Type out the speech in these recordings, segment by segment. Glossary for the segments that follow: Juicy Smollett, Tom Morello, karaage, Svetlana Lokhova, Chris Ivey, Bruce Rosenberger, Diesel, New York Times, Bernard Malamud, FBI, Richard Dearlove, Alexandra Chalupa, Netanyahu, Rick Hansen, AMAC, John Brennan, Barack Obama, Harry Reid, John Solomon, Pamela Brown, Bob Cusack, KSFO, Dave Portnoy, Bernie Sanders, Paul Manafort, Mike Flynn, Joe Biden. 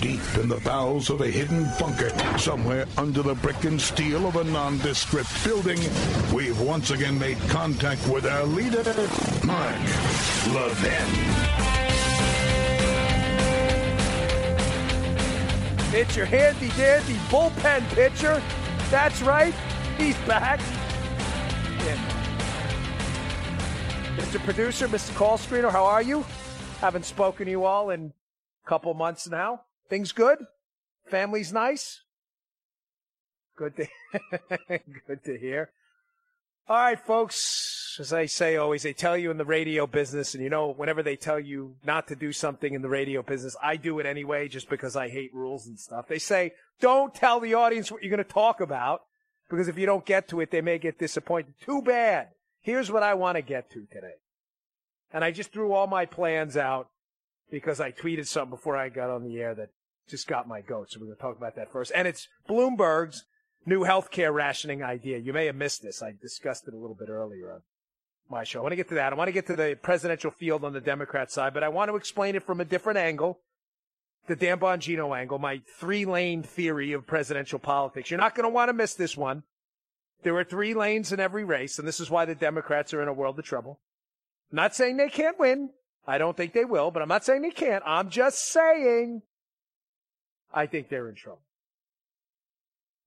deep in the bowels of a hidden bunker, somewhere under the brick and steel of a nondescript building, we've once again made contact with our leader, Mark Levin. It's your handy-dandy bullpen pitcher. That's right. He's back. Yeah. Mr. Producer, Mr. Call Screener, how are you? Haven't spoken to you all in a couple months now. Things good? Family's nice? Good to hear. All right, folks, as I say always, they tell you in the radio business, and you know, whenever they tell you not to do something in the radio business, I do it anyway just because I hate rules and stuff. They say, don't tell the audience what you're going to talk about, because if you don't get to it, they may get disappointed. Too bad. Here's what I want to get to today. And I just threw all my plans out because I tweeted something before I got on the air that just got my goat. So we're going to talk about that first. And it's Bloomberg's new healthcare rationing idea. You may have missed this. I discussed it a little bit earlier on my show. I want to get to that. I want to get to the presidential field on the Democrat side, but I want to explain it from a different angle, the Dan Bongino angle, my three-lane theory of presidential politics. You're not going to want to miss this one. There are three lanes in every race, and this is why the Democrats are in a world of trouble. I'm not saying they can't win. I don't think they will, but I'm not saying they can't. I'm just saying I think they're in trouble.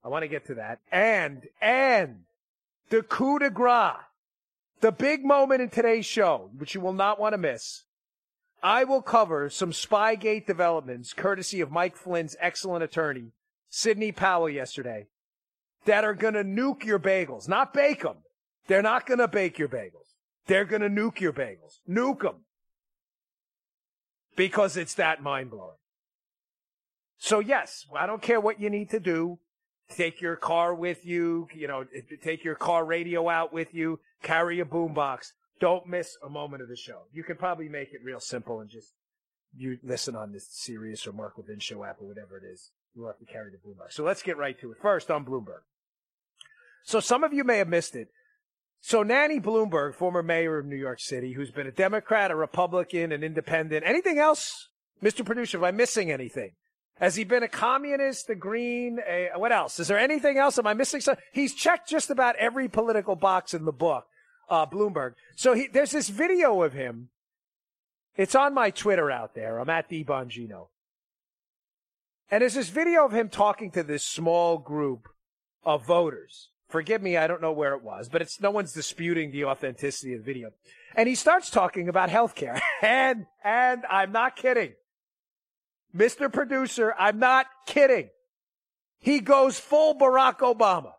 I want to get to that. And the coup de grace, the big moment in today's show, which you will not want to miss. I will cover some Spygate developments, courtesy of Mike Flynn's excellent attorney, Sidney Powell, yesterday, that are going to nuke your bagels. Not bake them. They're not going to bake your bagels. They're going to nuke your bagels. Nuke them. Because it's that mind-blowing. So, yes, I don't care what you need to do. Take your car with you. You know, take your car radio out with you. Carry a boombox. Don't miss a moment of the show. You can probably make it real simple and just you listen on this Sirius or Mark Levin show app or whatever it is. You'll have to carry the Bloomberg. So let's get right to it. First, on Bloomberg. So some of you may have missed it. So Nanny Bloomberg, former mayor of New York City, who's been a Democrat, a Republican, an independent, anything else? Mr. Producer, am I missing anything? Has he been a communist, a green, what else? Is there anything else? Am I missing something? He's checked just about every political box in the book, Bloomberg. So there's this video of him. It's on my Twitter out there. I'm at D Bongino. And there's this video of him talking to this small group of voters. Forgive me, I don't know where it was, but it's no one's disputing the authenticity of the video. And he starts talking about healthcare. And I'm not kidding. Mr. Producer, I'm not kidding. He goes full Barack Obama.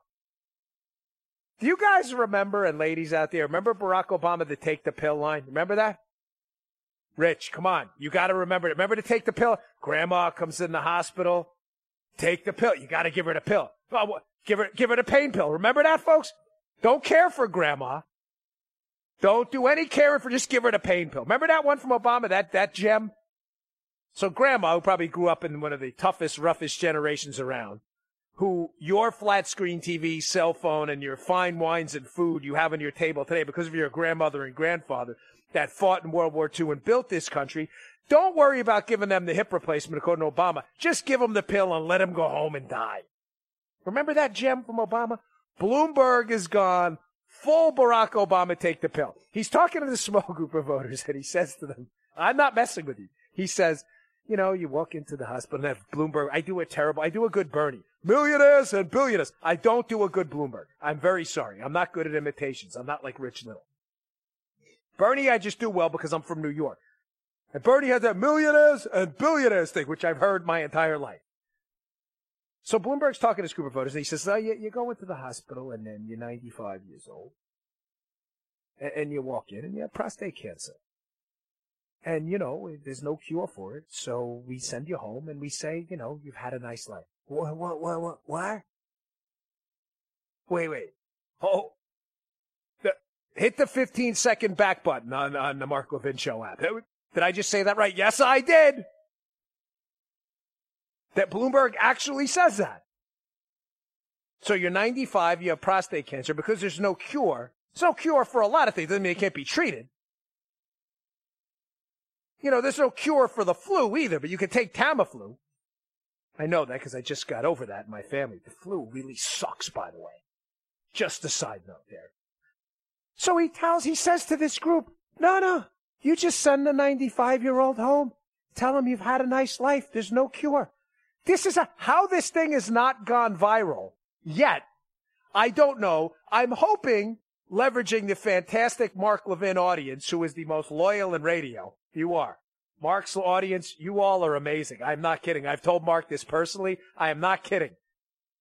Do you guys remember, and ladies out there, remember Barack Obama, the take the pill line? Remember that? Rich, come on. You got to remember it. Remember to take the pill. Grandma comes in the hospital. Take the pill. You got to give her the pill. Oh, give her the pain pill. Remember that, folks? Don't care for grandma. Don't do any caring for, just give her the pain pill. Remember that one from Obama, that gem? So grandma, who probably grew up in one of the toughest, roughest generations around, who your flat screen TV, cell phone, and your fine wines and food you have on your table today because of your grandmother and grandfather that fought in World War II and built this country, don't worry about giving them the hip replacement according to Obama. Just give them the pill and let them go home and die. Remember that gem from Obama? Bloomberg is gone. Full Barack Obama, take the pill. He's talking to this small group of voters, and he says to them, I'm not messing with you. He says, you know, you walk into the hospital and have Bloomberg. I do a good Bernie. Millionaires and billionaires. I don't do a good Bloomberg. I'm very sorry. I'm not good at imitations. I'm not like Rich Little. Bernie, I just do well because I'm from New York. And Bernie has that millionaires and billionaires thing, which I've heard my entire life. So Bloomberg's talking to this group of voters, and he says, oh, you go into the hospital, and then you're 95 years old, and you walk in, and you have prostate cancer. And, you know, there's no cure for it, so we send you home, and we say, you know, you've had a nice life. What? Why? Wait. Oh. Hit the 15-second back button on the Mark Levin Show app. Did I just say that right? Yes, I did. That Bloomberg actually says that. So you're 95, you have prostate cancer, because there's no cure. There's no cure for a lot of things. Doesn't mean it can't be treated. You know, there's no cure for the flu either, but you can take Tamiflu. I know that because I just got over that in my family. The flu really sucks, by the way. Just a side note there. So he says to this group, no, you just send the 95-year-old home. Tell him you've had a nice life. There's no cure. This is how this thing has not gone viral yet. I don't know. I'm hoping, leveraging the fantastic Mark Levin audience, who is the most loyal in radio. You are. Mark's audience, you all are amazing. I'm not kidding. I've told Mark this personally. I am not kidding.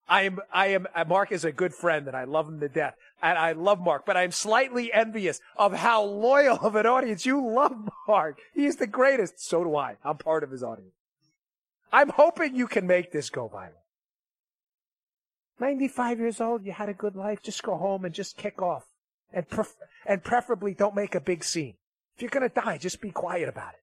I am. Mark is a good friend, and I love him to death. And I love Mark, but I'm slightly envious of how loyal of an audience. You love Mark. He is the greatest. So do I. I'm part of his audience. I'm hoping you can make this go viral. 95 years old, you had a good life. Just go home and just kick off. And preferably don't make a big scene. If you're going to die, just be quiet about it.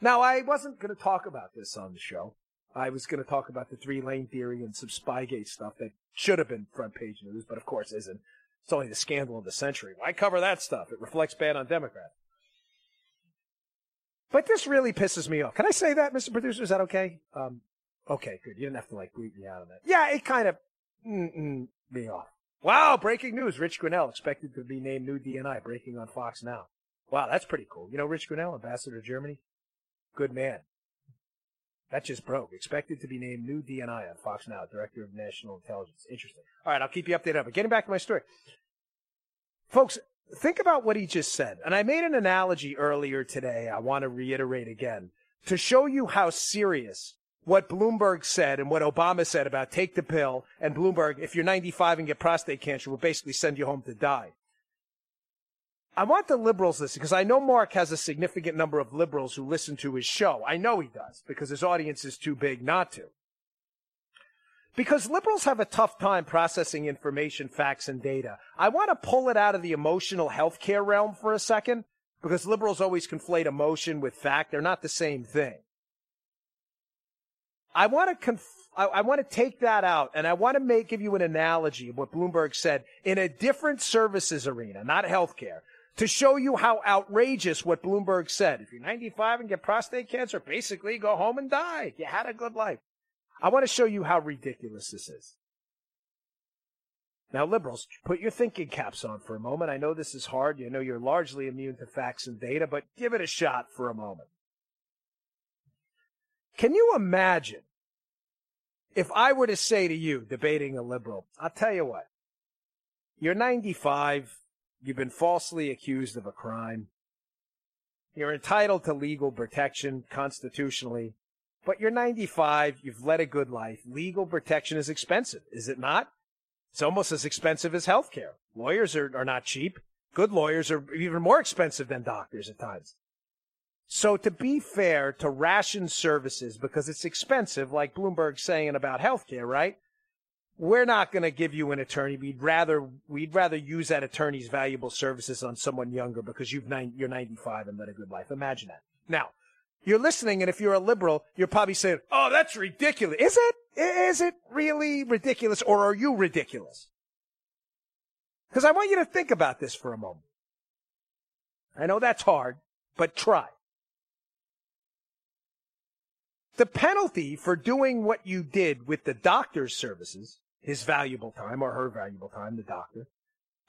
Now, I wasn't going to talk about this on the show. I was going to talk about the three-lane theory and some Spygate stuff that should have been front-page news, but of course isn't. It's only the scandal of the century. Why cover that stuff? It reflects bad on Democrats. But this really pisses me off. Can I say that, Mr. Producer? Is that okay? Okay, good. You didn't have to, bleep me out on that. Yeah, it kind of me off. Wow, breaking news. Rich Grenell expected to be named new DNI, breaking on Fox Now. Wow, that's pretty cool. You know Rich Grenell, ambassador to Germany? Good man. That just broke. Expected to be named new DNI on Fox Now, Director of National Intelligence. Interesting. All right, I'll keep you updated. But getting back to my story. Folks, think about what he just said. And I made an analogy earlier today. I want to reiterate again to show you how serious what Bloomberg said and what Obama said about take the pill and Bloomberg, if you're 95 and get prostate cancer, will basically send you home to die. I want the liberals listening, because I know Mark has a significant number of liberals who listen to his show. I know he does, because his audience is too big not to. Because liberals have a tough time processing information, facts, and data. I want to pull it out of the emotional healthcare realm for a second, because liberals always conflate emotion with fact. They're not the same thing. I want to take that out, and I want to give you an analogy of what Bloomberg said in a different services arena, not healthcare, to show you how outrageous what Bloomberg said. If you're 95 and get prostate cancer, basically go home and die. You had a good life. I want to show you how ridiculous this is. Now, liberals, put your thinking caps on for a moment. I know this is hard. You know you're largely immune to facts and data, but give it a shot for a moment. Can you imagine if I were to say to you, debating a liberal, I'll tell you what, you're 95, you've been falsely accused of a crime. You're entitled to legal protection constitutionally, but you're 95. You've led a good life. Legal protection is expensive, is it not? It's almost as expensive as health care. Lawyers are not cheap. Good lawyers are even more expensive than doctors at times. So to be fair, to ration services, because it's expensive, like Bloomberg's saying about healthcare, right? We're not going to give you an attorney. We'd rather use that attorney's valuable services on someone younger because you're 95 and led a good life. Imagine that. Now, you're listening, and if you're a liberal, you're probably saying, oh, that's ridiculous. Is it? Is it really ridiculous, or are you ridiculous? Because I want you to think about this for a moment. I know that's hard, but try. The penalty for doing what you did with the doctor's services, his valuable time or her valuable time, the doctor,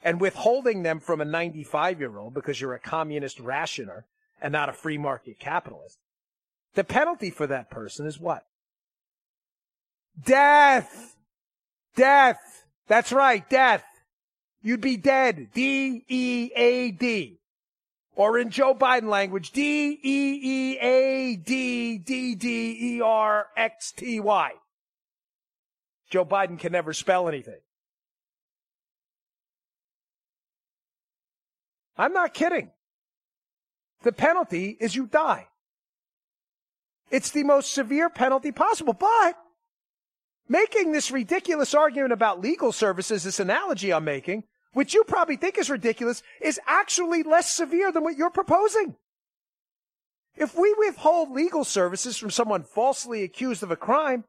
and withholding them from a 95-year-old because you're a communist rationer and not a free market capitalist, the penalty for that person is what? Death. Death. That's right, death. You'd be dead. D-E-A-D. Or in Joe Biden language, D-E-E-A-D-D-D-E-R-X-T-Y. Joe Biden can never spell anything. I'm not kidding. The penalty is you die. It's the most severe penalty possible. But making this ridiculous argument about legal services, this analogy I'm making, which you probably think is ridiculous, is actually less severe than what you're proposing. If we withhold legal services from someone falsely accused of a crime,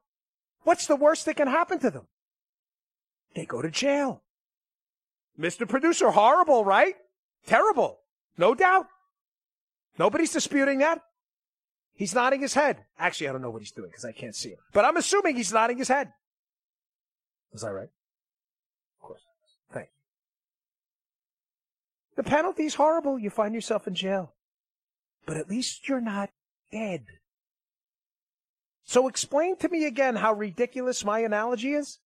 what's the worst that can happen to them? They go to jail. Mr. Producer, horrible, right? Terrible. No doubt. Nobody's disputing that. He's nodding his head. Actually, I don't know what he's doing because I can't see him. But I'm assuming he's nodding his head. Was I right? Of course. Thank you. The penalty's horrible. You find yourself in jail. But at least you're not dead. So explain to me again how ridiculous my analogy is.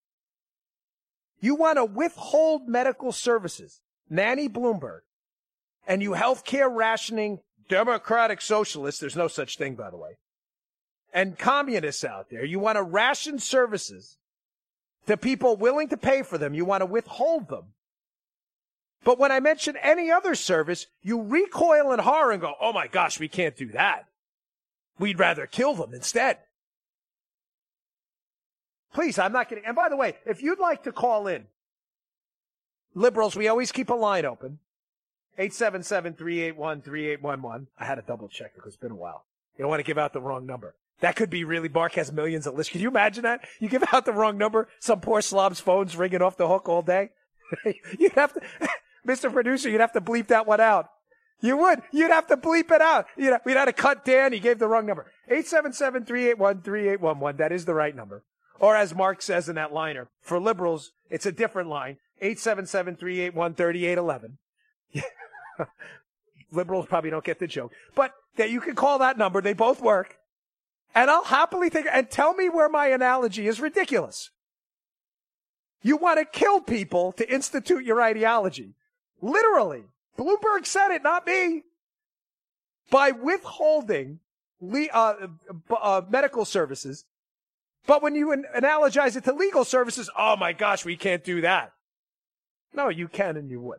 You want to withhold medical services, Nanny Bloomberg, and you healthcare rationing democratic socialists, there's no such thing, by the way, and communists out there. You want to ration services to people willing to pay for them. You want to withhold them. But when I mention any other service, you recoil in horror and go, oh my gosh, we can't do that. We'd rather kill them instead. Please, I'm not kidding. And by the way, if you'd like to call in, liberals, we always keep a line open. 877-381-3811. I had to double check because it's been a while. You don't want to give out the wrong number. That could be really, Bark has millions of lists. Can you imagine that? You give out the wrong number, some poor slob's phone's ringing off the hook all day. You'd have to, Mr. Producer, you'd have to bleep that one out. You would. You'd have to bleep it out. You know, we'd have to cut Dan. He gave the wrong number. 877-381-3811. That is the right number. Or as Mark says in that liner, for liberals, it's a different line, 877-381-3811. Liberals probably don't get the joke. But that you can call that number. They both work. And I'll happily think, and tell me where my analogy is ridiculous. You want to kill people to institute your ideology. Literally. Bloomberg said it, not me. By withholding medical services. But when you analogize it to legal services, oh my gosh, we can't do that. No, you can and you would.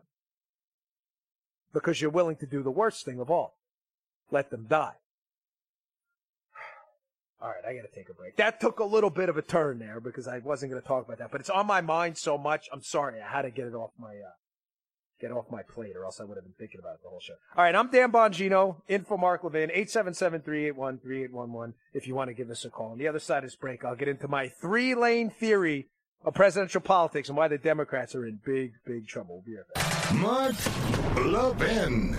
Because you're willing to do the worst thing of all. Let them die. All right, I got to take a break. That took a little bit of a turn there because I wasn't going to talk about that. But it's on my mind so much. I'm sorry. I had to get it off my plate or else I would have been thinking about it the whole show. All right, I'm Dan Bongino, in for Mark Levin, 877-381-3811 if you want to give us a call. On the other side of this break, I'll get into my three-lane theory of presidential politics and why the Democrats are in big, big trouble. We'll be right back. Mark Levin.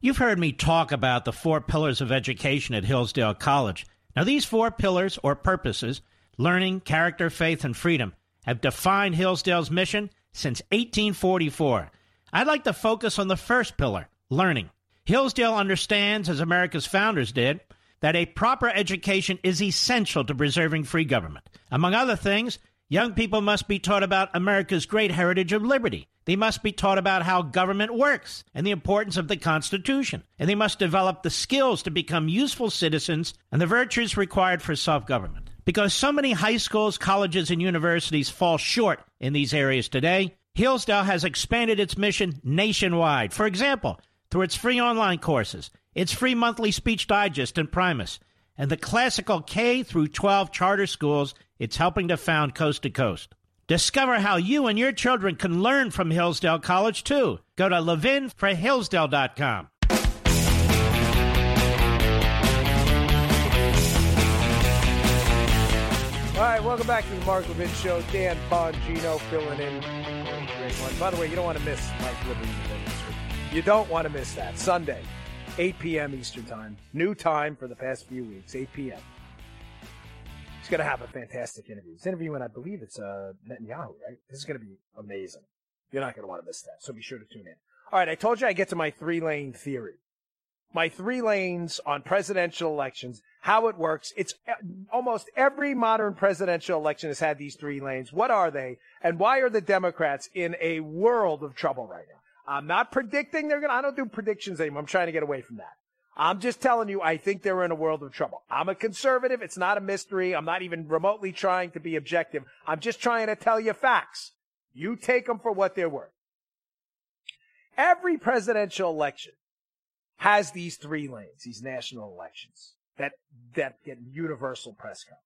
You've heard me talk about the 4 pillars of education at Hillsdale College. Now, these 4 pillars or purposes, learning, character, faith, and freedom, have defined Hillsdale's mission since 1844. I'd like to focus on the first pillar, learning. Hillsdale understands, as America's founders did, that a proper education is essential to preserving free government. Among other things, young people must be taught about America's great heritage of liberty. They must be taught about how government works and the importance of the Constitution. And they must develop the skills to become useful citizens and the virtues required for self-government. Because so many high schools, colleges, and universities fall short in these areas today, Hillsdale has expanded its mission nationwide. For example, through its free online courses, its free monthly speech digest and Primus, and the classical K through 12 charter schools it's helping to found coast to coast. Discover how you and your children can learn from Hillsdale College, too. Go to levinforhillsdale.com. All right, welcome back to the Mark Levin Show. Dan Bongino filling in. Great one. By the way, you don't want to miss Mike Levin. You don't want to miss that. Sunday, 8 p.m. Eastern Time. New time for the past few weeks, 8 p.m. He's going to have a fantastic interview. He's interviewing, I believe it's Netanyahu, right? This is going to be amazing. You're not going to want to miss that, so be sure to tune in. All right, I told you I get to my three-lane theory. My three lanes on presidential elections, how it works. It's almost every modern presidential election has had these 3 lanes. What are they? And why are the Democrats in a world of trouble right now? I'm not predicting they're going to, I don't do predictions anymore. I'm trying to get away from that. I'm just telling you, I think they're in a world of trouble. I'm a conservative. It's not a mystery. I'm not even remotely trying to be objective. I'm just trying to tell you facts. You take them for what they're worth. Every presidential election has these three lanes, these national elections that get universal press coverage.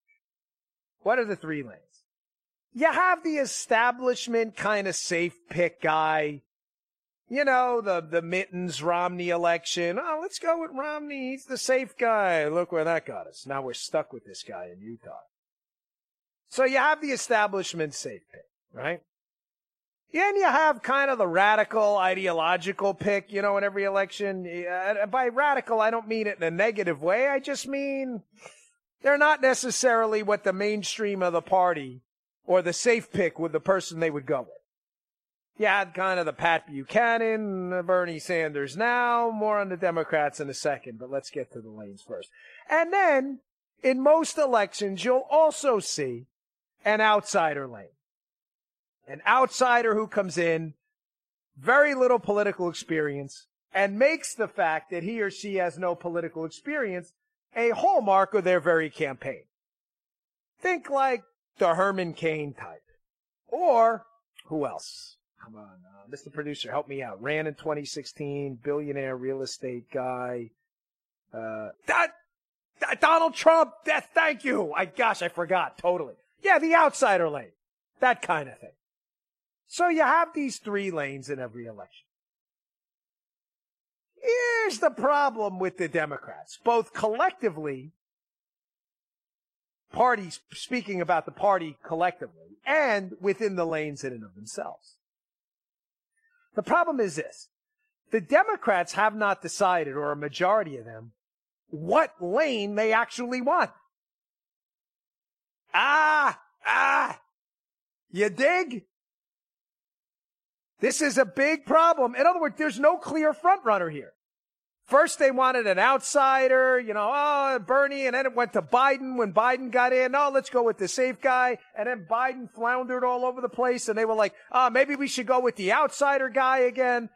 What are the three lanes? You have the establishment kind of safe pick guy. You know, the Mittens-Romney election. Oh, let's go with Romney. He's the safe guy. Look where that got us. Now we're stuck with this guy in Utah. So you have the establishment safe pick, right? Then you have kind of the radical ideological pick, you know, in every election. By radical, I don't mean it in a negative way. I just mean they're not necessarily what the mainstream of the party or the safe pick with the person they would go with. You had kind of the Pat Buchanan, Bernie Sanders now, more on the Democrats in a second, but let's get to the lanes first. And then, in most elections, you'll also see an outsider lane. An outsider who comes in, very little political experience, and makes the fact that he or she has no political experience a hallmark of their very campaign. Think like the Herman Cain type. Or, who else? Come on, Mr. Producer, help me out. Ran in 2016, billionaire real estate guy. Donald Trump, thank you. Gosh, I forgot, totally. Yeah, the outsider lane, that kind of thing. So you have these three lanes in every election. Here's the problem with the Democrats, both collectively, parties speaking about the party collectively, and within the lanes in and of themselves. The problem is this. The Democrats have not decided, or a majority of them, what lane they actually want. You dig? This is a big problem. In other words, there's no clear front runner here. First, they wanted an outsider, you know, Bernie, and then it went to Biden when Biden got in. Oh, let's go with the safe guy. And then Biden floundered all over the place, and they were like, maybe we should go with the outsider guy again.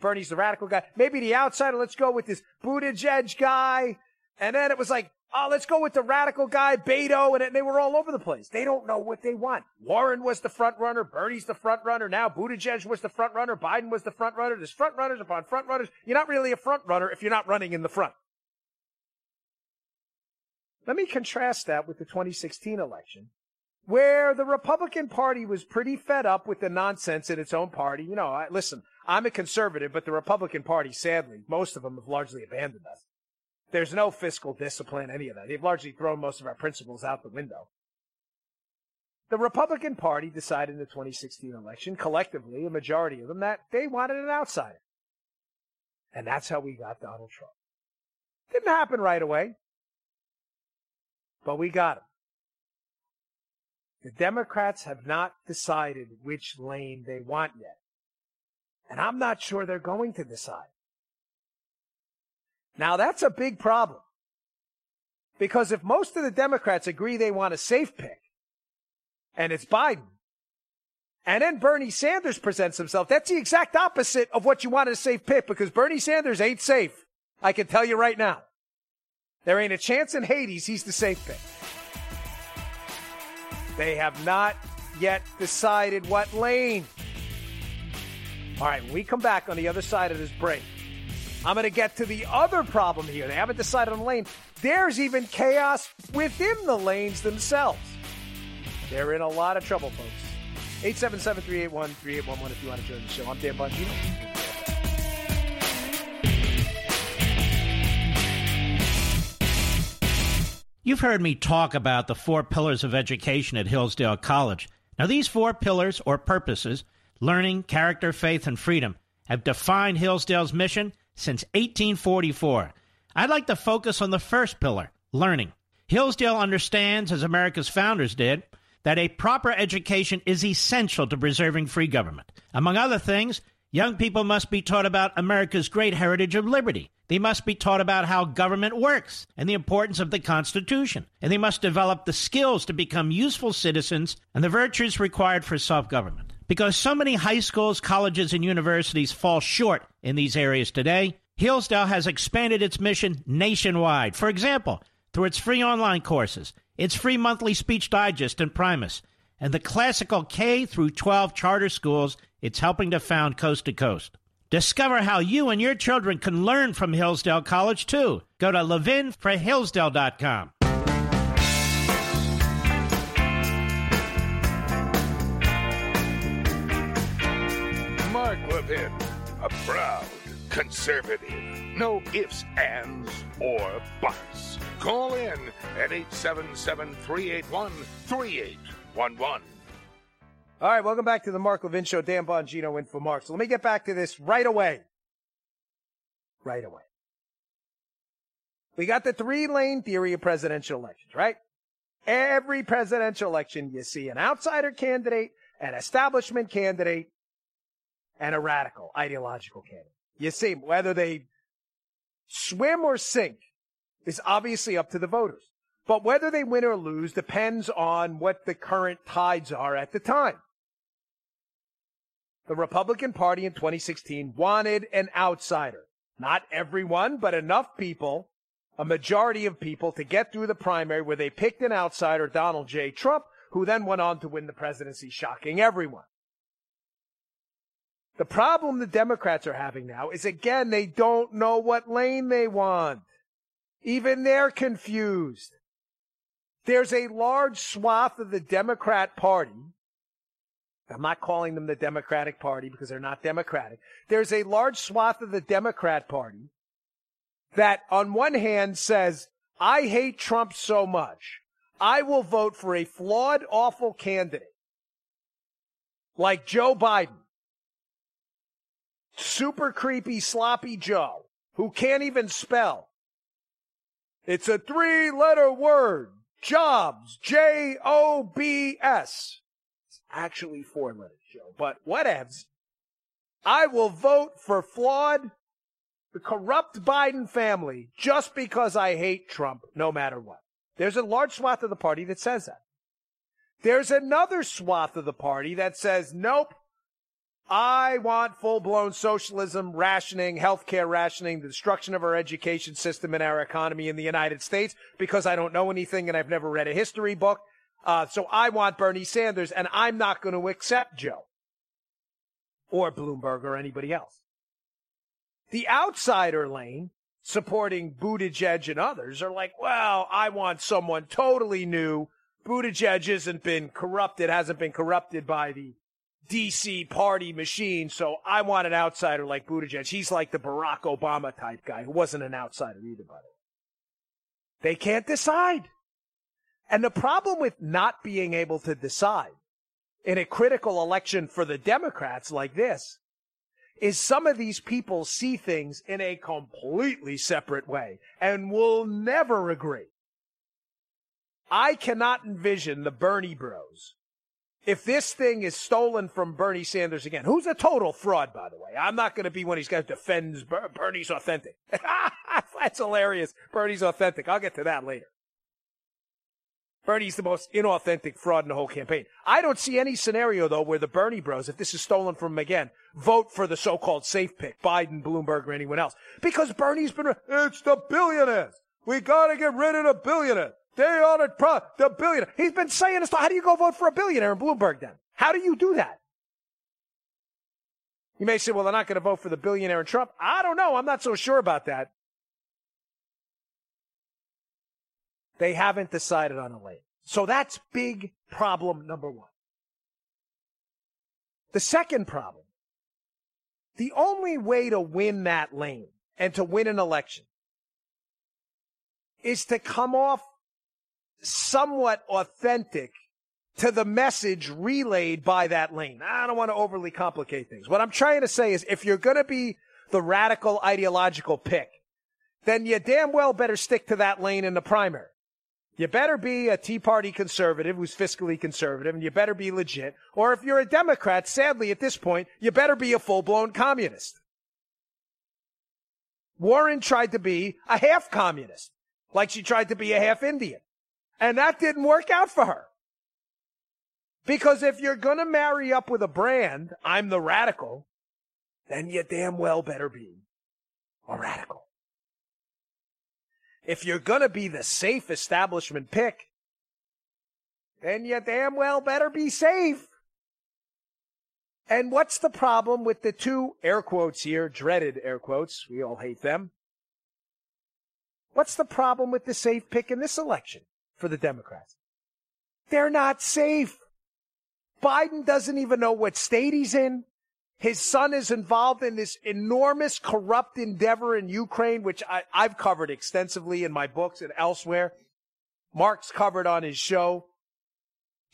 Bernie's the radical guy. Maybe the outsider, let's go with this Buttigieg guy. And then it was like, let's go with the radical guy, Beto, and they were all over the place. They don't know what they want. Warren was the front runner. Bernie's the front runner. Now Buttigieg was the front runner. Biden was the front runner. There's front runners upon front runners. You're not really a front runner if you're not running in the front. Let me contrast that with the 2016 election, where the Republican Party was pretty fed up with the nonsense in its own party. You know, listen, I'm a conservative, but the Republican Party, sadly, most of them have largely abandoned us. There's no fiscal discipline, any of that. They've largely thrown most of our principles out the window. The Republican Party decided in the 2016 election, collectively, a majority of them, that they wanted an outsider. And that's how we got Donald Trump. Didn't happen right away, but we got him. The Democrats have not decided which lane they want yet. And I'm not sure they're going to decide. Now, that's a big problem. Because if most of the Democrats agree they want a safe pick, and it's Biden, and then Bernie Sanders presents himself, that's the exact opposite of what you wanted a safe pick, because Bernie Sanders ain't safe. I can tell you right now. There ain't a chance in Hades he's the safe pick. They have not yet decided what lane. All right, when we come back on the other side of this break, I'm going to get to the other problem here. They haven't decided on the lane. There's even chaos within the lanes themselves. They're in a lot of trouble, folks. 877-381-3811 if you want to join the show. I'm Dan Bongino. You've heard me talk about the 4 pillars of education at Hillsdale College. Now, these 4 pillars or purposes, learning, character, faith, and freedom, have defined Hillsdale's mission since 1844. I'd like to focus on the first pillar, learning. Hillsdale understands, as America's founders did, that a proper education is essential to preserving free government. Among other things, young people must be taught about America's great heritage of liberty. They must be taught about how government works and the importance of the Constitution. And they must develop the skills to become useful citizens and the virtues required for self-government. Because so many high schools, colleges, and universities fall short in these areas today, Hillsdale has expanded its mission nationwide. For example, through its free online courses, its free monthly speech digest and Primus, and the classical K through 12 charter schools it's helping to found coast to coast. Discover how you and your children can learn from Hillsdale College, too. Go to levinforhillsdale.com. Mark Levin, a proud conservative. No ifs, ands, or buts. Call in at 877-381-3811. All right, welcome back to the Mark Levin Show. Dan Bongino in for Mark. So let me get back to this right away. Right away. We got the three-lane theory of presidential elections, right? Every presidential election, you see an outsider candidate, an establishment candidate, and a radical ideological candidate. You see, whether they swim or sink is obviously up to the voters. But whether they win or lose depends on what the current tides are at the time. The Republican Party in 2016 wanted an outsider. Not everyone, but enough people, a majority of people, to get through the primary where they picked an outsider, Donald J. Trump, who then went on to win the presidency, shocking everyone. The problem the Democrats are having now is, again, they don't know what lane they want. Even they're confused. There's a large swath of the Democrat Party. I'm not calling them the Democratic Party because they're not Democratic. There's a large swath of the Democrat Party that on one hand says, I hate Trump so much, I will vote for a flawed, awful candidate like Joe Biden, super creepy, sloppy Joe, who can't even spell. It's a three-letter word. Jobs. J-O-B-S. It's actually four letters, Joe. But whatevs. I will vote for flawed, the corrupt Biden family just because I hate Trump no matter what. There's a large swath of the party that says that. There's another swath of the party that says, nope, I want full-blown socialism, rationing, healthcare rationing, the destruction of our education system and our economy in the United States because I don't know anything and I've never read a history book. So I want Bernie Sanders, and I'm not going to accept Joe or Bloomberg or anybody else. The outsider lane, supporting Buttigieg and others, are like, well, I want someone totally new. Buttigieg hasn't been corrupted, by the DC party machine, so I want an outsider like Buttigieg. He's like the Barack Obama type guy who wasn't an outsider either, by the way. They can't decide. And the problem with not being able to decide in a critical election for the Democrats like this is some of these people see things in a completely separate way and will never agree. I cannot envision the Bernie bros. If this thing is stolen from Bernie Sanders again, who's a total fraud, by the way. I'm not going to be one of these guys who defends Bernie's authentic. That's hilarious. Bernie's authentic. I'll get to that later. Bernie's the most inauthentic fraud in the whole campaign. I don't see any scenario, though, where the Bernie bros, if this is stolen from them again, vote for the so-called safe pick, Biden, Bloomberg, or anyone else. Because Bernie's been, it's the billionaires. We got to get rid of the billionaires. They are the billionaire. He's been saying this. How do you go vote for a billionaire in Bloomberg then? How do you do that? You may say, well, they're not going to vote for the billionaire in Trump. I don't know. I'm not so sure about that. They haven't decided on a lane. So that's big problem number one. The second problem, the only way to win that lane and to win an election is to come off somewhat authentic to the message relayed by that lane. I don't want to overly complicate things. What I'm trying to say is if you're going to be the radical ideological pick, then you damn well better stick to that lane in the primary. You better be a Tea Party conservative who's fiscally conservative, and you better be legit. Or if you're a Democrat, sadly at this point, you better be a full-blown communist. Warren tried to be a half communist, like she tried to be a half Indian. And that didn't work out for her. Because if you're going to marry up with a brand, I'm the radical, then you damn well better be a radical. If you're going to be the safe establishment pick, then you damn well better be safe. And what's the problem with the two, air quotes here, dreaded air quotes, we all hate them. What's the problem with the safe pick in this election for the Democrats? They're not safe. Biden doesn't even know what state he's in. His son is involved in this enormous corrupt endeavor in Ukraine, which I've covered extensively in my books and elsewhere. Mark's covered on his show.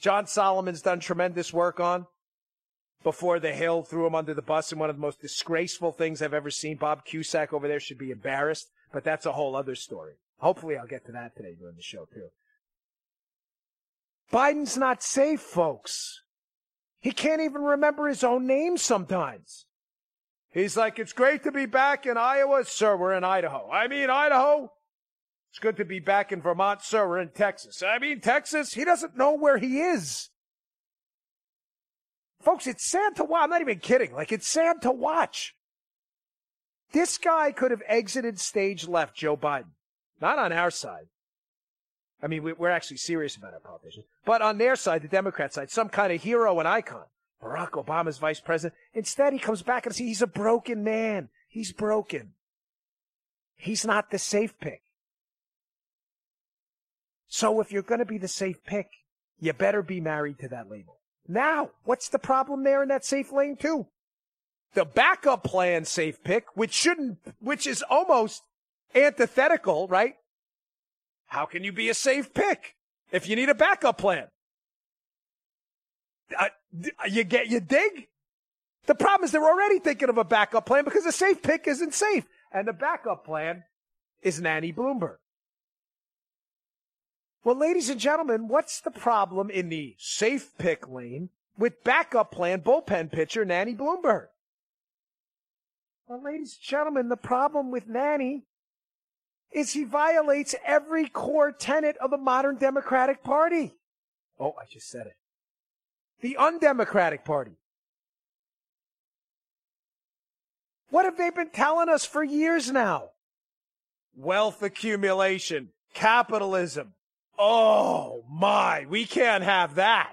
John Solomon's done tremendous work on. Before The Hill threw him under the bus in one of the most disgraceful things I've ever seen. Bob Cusack over there should be embarrassed, but that's a whole other story. Hopefully I'll get to that today during the show, too. Biden's not safe, folks. He can't even remember his own name sometimes. He's like, it's great to be back in Iowa. Sir, we're in Idaho. I mean, Idaho. It's good to be back in Vermont. Sir, we're in Texas. I mean, Texas. He doesn't know where he is. Folks, it's sad to watch. I'm not even kidding. Like, it's sad to watch. This guy could have exited stage left, Joe Biden. Not on our side. I mean, we're actually serious about our politicians. But on their side, the Democrat side, some kind of hero and icon. Barack Obama's vice president. Instead, he comes back and says, he's a broken man. He's broken. He's not the safe pick. So if you're going to be the safe pick, you better be married to that label. Now, what's the problem there in that safe lane, too? The backup plan safe pick, which is almost antithetical, right? How can you be a safe pick if you need a backup plan? You dig? The problem is they're already thinking of a backup plan because a safe pick isn't safe. And the backup plan is Nanny Bloomberg. Well, ladies and gentlemen, what's the problem in the safe pick lane with backup plan bullpen pitcher Nanny Bloomberg? Well, ladies and gentlemen, the problem with Nanny is he violates every core tenet of the modern Democratic Party. Oh, I just said it. The undemocratic party. What have they been telling us for years now? Wealth accumulation, capitalism. Oh, my, we can't have that.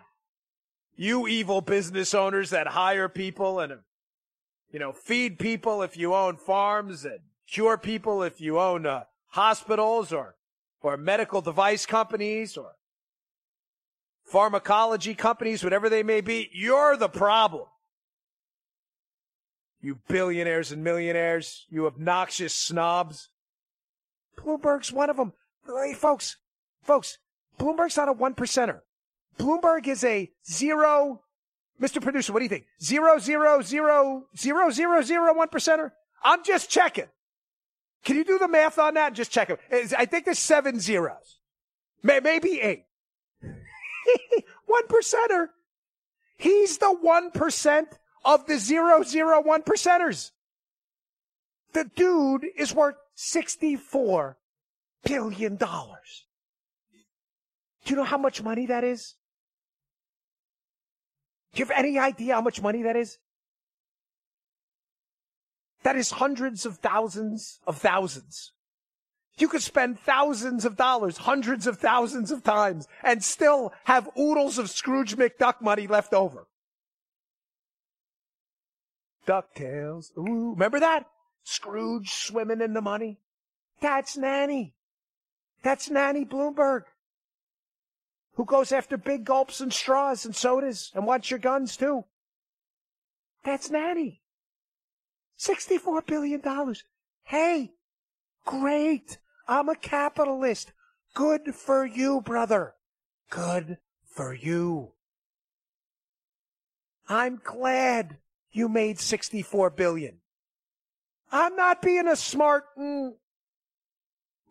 You evil business owners that hire people and, you know, feed people if you own farms and cure people if you own hospitals or medical device companies or pharmacology companies, whatever they may be, you're the problem. You billionaires and millionaires, you obnoxious snobs. Bloomberg's one of them. Hey, folks, Bloomberg's not a one percenter. Bloomberg is a zero, Mr. Producer, what do you think? 0.0000001%? I'm just checking. Can you do the math on that and just check it? I think there's 7 zeros. Maybe 8. 1%er. He's the 1% of the 0.001%ers. The dude is worth $64 billion. Do you know how much money that is? Do you have any idea how much money that is? That is hundreds of thousands of thousands. You could spend thousands of dollars, hundreds of thousands of times, and still have oodles of Scrooge McDuck money left over. DuckTales. Ooh, remember that? Scrooge swimming in the money. That's Nanny. That's Nanny Bloomberg, who goes after big gulps and straws and sodas and wants your guns, too. That's Nanny. $64 billion. Hey, great. I'm a capitalist. Good for you, brother. Good for you. I'm glad you made $64 billion. I'm not being a smart,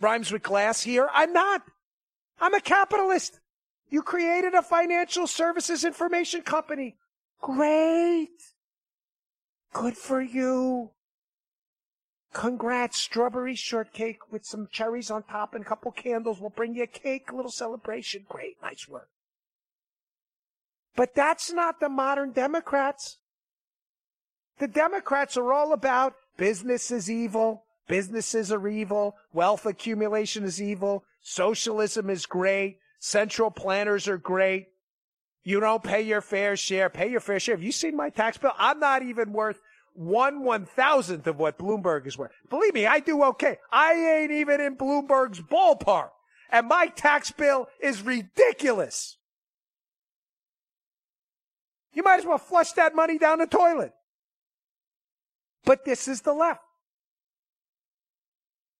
rhymes with glass here. I'm not. I'm a capitalist. You created a financial services information company. Great. Good for you. Congrats, strawberry shortcake with some cherries on top and a couple candles. We'll bring you a cake, a little celebration. Great, nice work. But that's not the modern Democrats. The Democrats are all about business is evil, businesses are evil, wealth accumulation is evil, socialism is great, central planners are great, You don't pay your fair share. Pay your fair share. Have you seen my tax bill? I'm not even worth 1/1000th of what Bloomberg is worth. Believe me, I do okay. I ain't even in Bloomberg's ballpark. And my tax bill is ridiculous. You might as well flush that money down the toilet. But this is the left.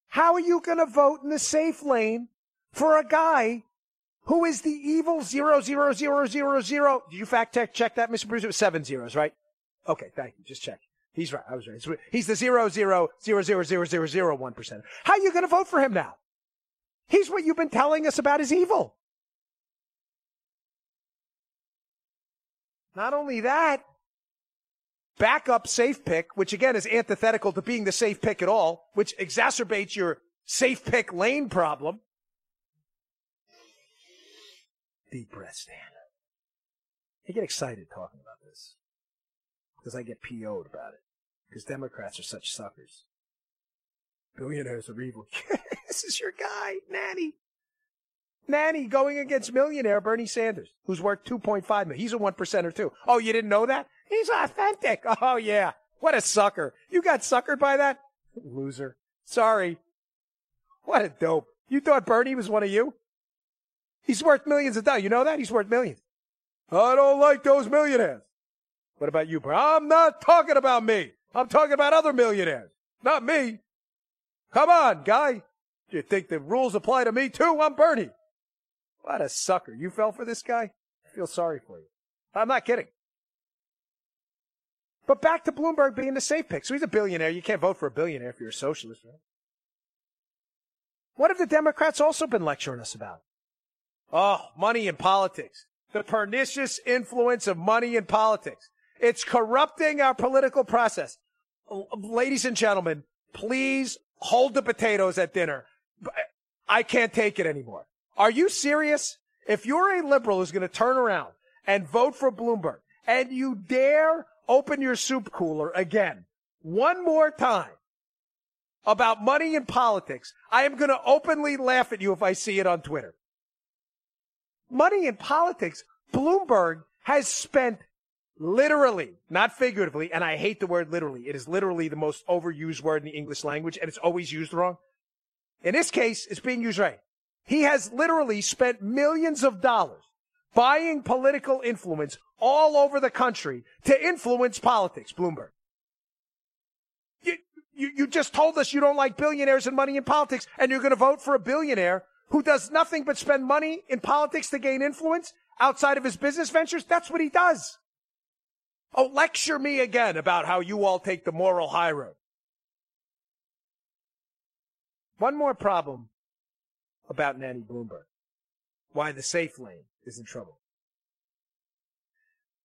How are you going to vote in the safe lane for a guy who is the evil 00000? Did you fact check that, Mr. Producer? 7 zeros, right? Okay, thank you. Just check. He's right. I was right. He's the 0.0000001%. How are you going to vote for him now? He's what you've been telling us about is evil. Not only that, backup safe pick, which again is antithetical to being the safe pick at all, which exacerbates your safe pick lane problem. Deep breath, Stan. I get excited talking about this because I get PO'd about it because Democrats are such suckers. Billionaires are evil. This is your guy, Nanny. Nanny going against millionaire Bernie Sanders, who's worth $2.5 million. He's a 1%er too. Oh, you didn't know that? He's authentic. Oh, yeah. What a sucker. You got suckered by that? Loser. Sorry. What a dope. You thought Bernie was one of you? He's worth millions of dollars. You know that? He's worth millions. I don't like those millionaires. What about you, Bernie? I'm not talking about me. I'm talking about other millionaires. Not me. Come on, guy. You think the rules apply to me too? I'm Bernie. What a sucker. You fell for this guy? I feel sorry for you. I'm not kidding. But back to Bloomberg being the safe pick. So he's a billionaire. You can't vote for a billionaire if you're a socialist, right? What have the Democrats also been lecturing us about? Oh, money in politics. The pernicious influence of money in politics. It's corrupting our political process. Ladies and gentlemen, please hold the potatoes at dinner. I can't take it anymore. Are you serious? If you're a liberal who's going to turn around and vote for Bloomberg, and you dare open your soup cooler again one more time about money and politics, I am going to openly laugh at you if I see it on Twitter. Money and politics, Bloomberg has spent literally, not figuratively, and I hate the word literally. It is literally the most overused word in the English language, and it's always used wrong. In this case, it's being used right. He has literally spent millions of dollars buying political influence all over the country to influence politics, Bloomberg. You just told us you don't like billionaires and money in politics, and you're going to vote for a billionaire who does nothing but spend money in politics to gain influence outside of his business ventures? That's what he does. Oh, lecture me again about how you all take the moral high road. One more problem about Nanny Bloomberg, why the safe lane is in trouble.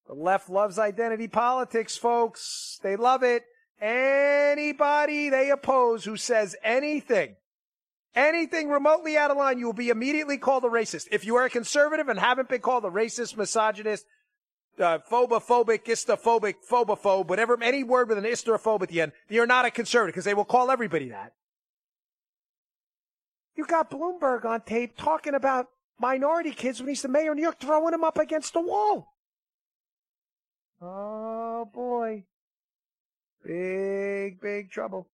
The left loves identity politics, folks. They love it. Anybody they oppose who says anything remotely out of line, you will be immediately called a racist. If you are a conservative and haven't been called a racist, misogynist, phobophobic, istophobic, phobophobe, whatever, any word with an ist or a phobe at the end, you're not a conservative because they will call everybody that. You got Bloomberg on tape talking about minority kids when he's the mayor of New York, throwing them up against the wall. Oh, boy. Big, big trouble.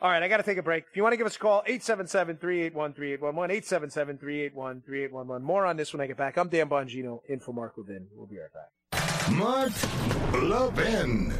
All right, I got to take a break. If you want to give us a call, 877-381-3811, 877-381-3811. More on this when I get back. I'm Dan Bongino, in for Mark Levin. We'll be right back. Mark Levin.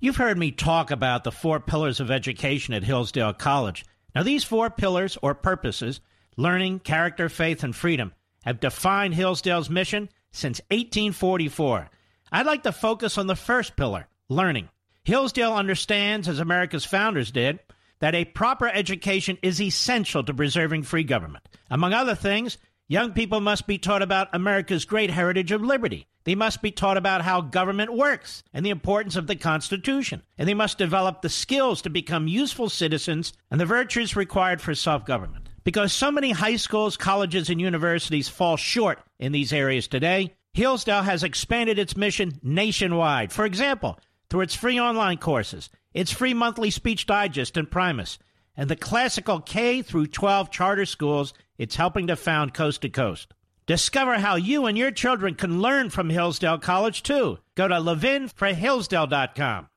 You've heard me talk about the 4 pillars of education at Hillsdale College. Now, these 4 pillars or purposes, learning, character, faith, and freedom, have defined Hillsdale's mission since 1844. I'd like to focus on the first pillar, learning. Hillsdale understands, as America's founders did, that a proper education is essential to preserving free government. Among other things, young people must be taught about America's great heritage of liberty. They must be taught about how government works and the importance of the Constitution. And they must develop the skills to become useful citizens and the virtues required for self-government. Because so many high schools, colleges, and universities fall short in these areas today, Hillsdale has expanded its mission nationwide. For example, through its free online courses, its free monthly speech digest and Primus, and the classical K through 12 charter schools it's helping to found coast to coast. Discover how you and your children can learn from Hillsdale College, too. Go to levinforhillsdale.com.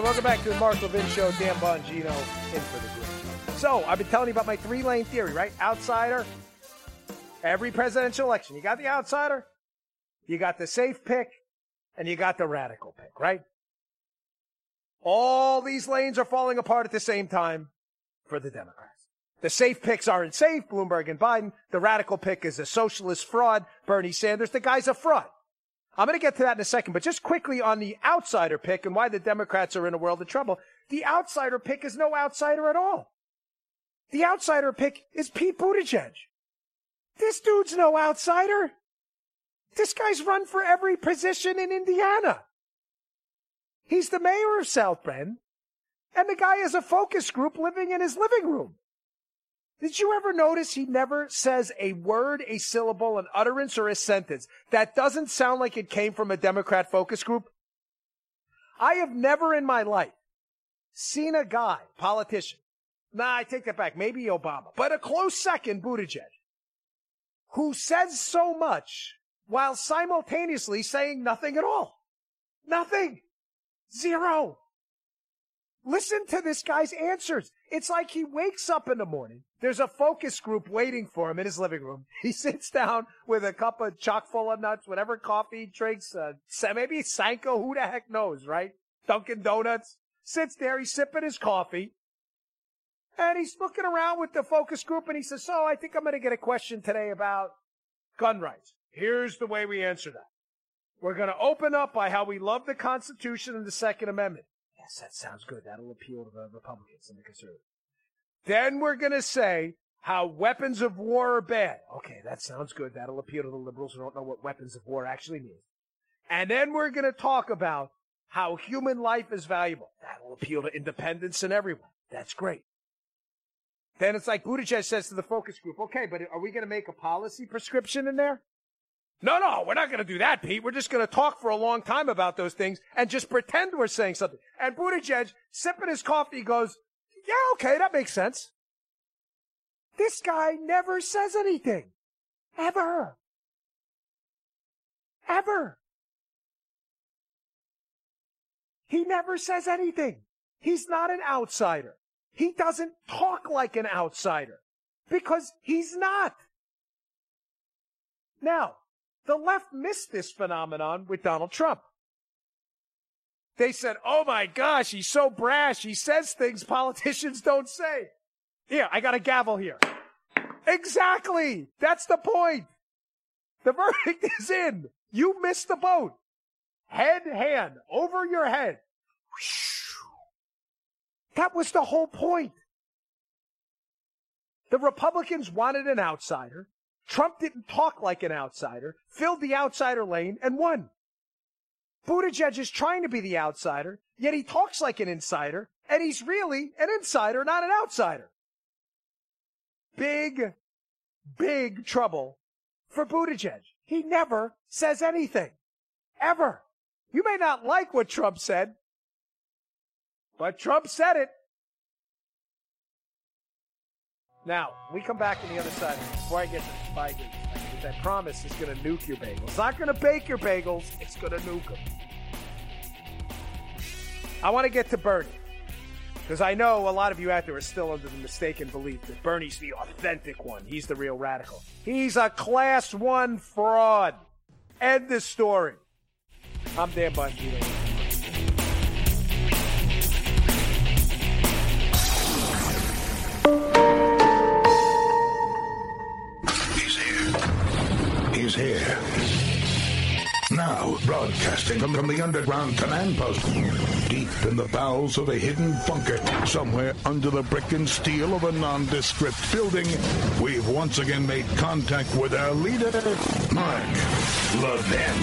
Welcome back to the Mark Levin Show. Dan Bongino in for the group. So, I've been telling you about my three-lane theory, right? Outsider, every presidential election. You got the outsider, you got the safe pick, and you got the radical pick, right? All these lanes are falling apart at the same time for the Democrats. The safe picks aren't safe, Bloomberg and Biden. The radical pick is a socialist fraud, Bernie Sanders. The guy's a fraud. I'm going to get to that in a second, but just quickly on the outsider pick and why the Democrats are in a world of trouble. The outsider pick is no outsider at all. The outsider pick is Pete Buttigieg. This dude's no outsider. This guy's run for every position in Indiana. He's the mayor of South Bend, and the guy is a focus group living in his living room. Did you ever notice he never says a word, a syllable, an utterance, or a sentence that doesn't sound like it came from a Democrat focus group? I have never in my life seen a guy, politician, I take that back, maybe Obama, but a close second, Buttigieg, who says so much while simultaneously saying nothing at all. Nothing. Zero. Listen to this guy's answers. It's like he wakes up in the morning. There's a focus group waiting for him in his living room. He sits down with a cup of chock full of nuts, whatever coffee he drinks, maybe Sanko, who the heck knows, right? Dunkin' Donuts. Sits there, he's sipping his coffee, and he's looking around with the focus group, and he says, so I think I'm going to get a question today about gun rights. Here's the way we answer that. We're going to open up by how we love the Constitution and the Second Amendment. Yes, that sounds good. That'll appeal to the Republicans and the conservatives. Then we're going to say how weapons of war are bad. Okay, that sounds good. That'll appeal to the liberals who don't know what weapons of war actually mean. And then we're going to talk about how human life is valuable. That'll appeal to independents and everyone. That's great. Then it's like Buttigieg says to the focus group, okay, but are we going to make a policy prescription in there? No, we're not going to do that, Pete. We're just going to talk for a long time about those things and just pretend we're saying something. And Buttigieg, sipping his coffee, goes, yeah, okay, that makes sense. This guy never says anything. Ever. Ever. He never says anything. He's not an outsider. He doesn't talk like an outsider because he's not. Now, the left missed this phenomenon with Donald Trump. They said, oh, my gosh, he's so brash. He says things politicians don't say. Here, I got a gavel here. Exactly. That's the point. The verdict is in. You missed the boat. Head, hand, over your head. That was the whole point. The Republicans wanted an outsider. Trump didn't talk like an outsider, filled the outsider lane, and won. Buttigieg is trying to be the outsider, yet he talks like an insider, and he's really an insider, not an outsider. Big, big trouble for Buttigieg. He never says anything, ever. You may not like what Trump said, but Trump said it. Now, we come back on the other side before I get to the Spygate. That promise is going to nuke your bagels. It's not going to bake your bagels. It's going to nuke them. I want to get to Bernie because I know a lot of you out there are still under the mistaken belief that Bernie's the authentic one. He's the real radical. He's a class one fraud. End the story. I'm Dan Bongino. Here. Now, broadcasting from the underground command post, deep in the bowels of a hidden bunker, somewhere under the brick and steel of a nondescript building, we've once again made contact with our leader, Mark Levin.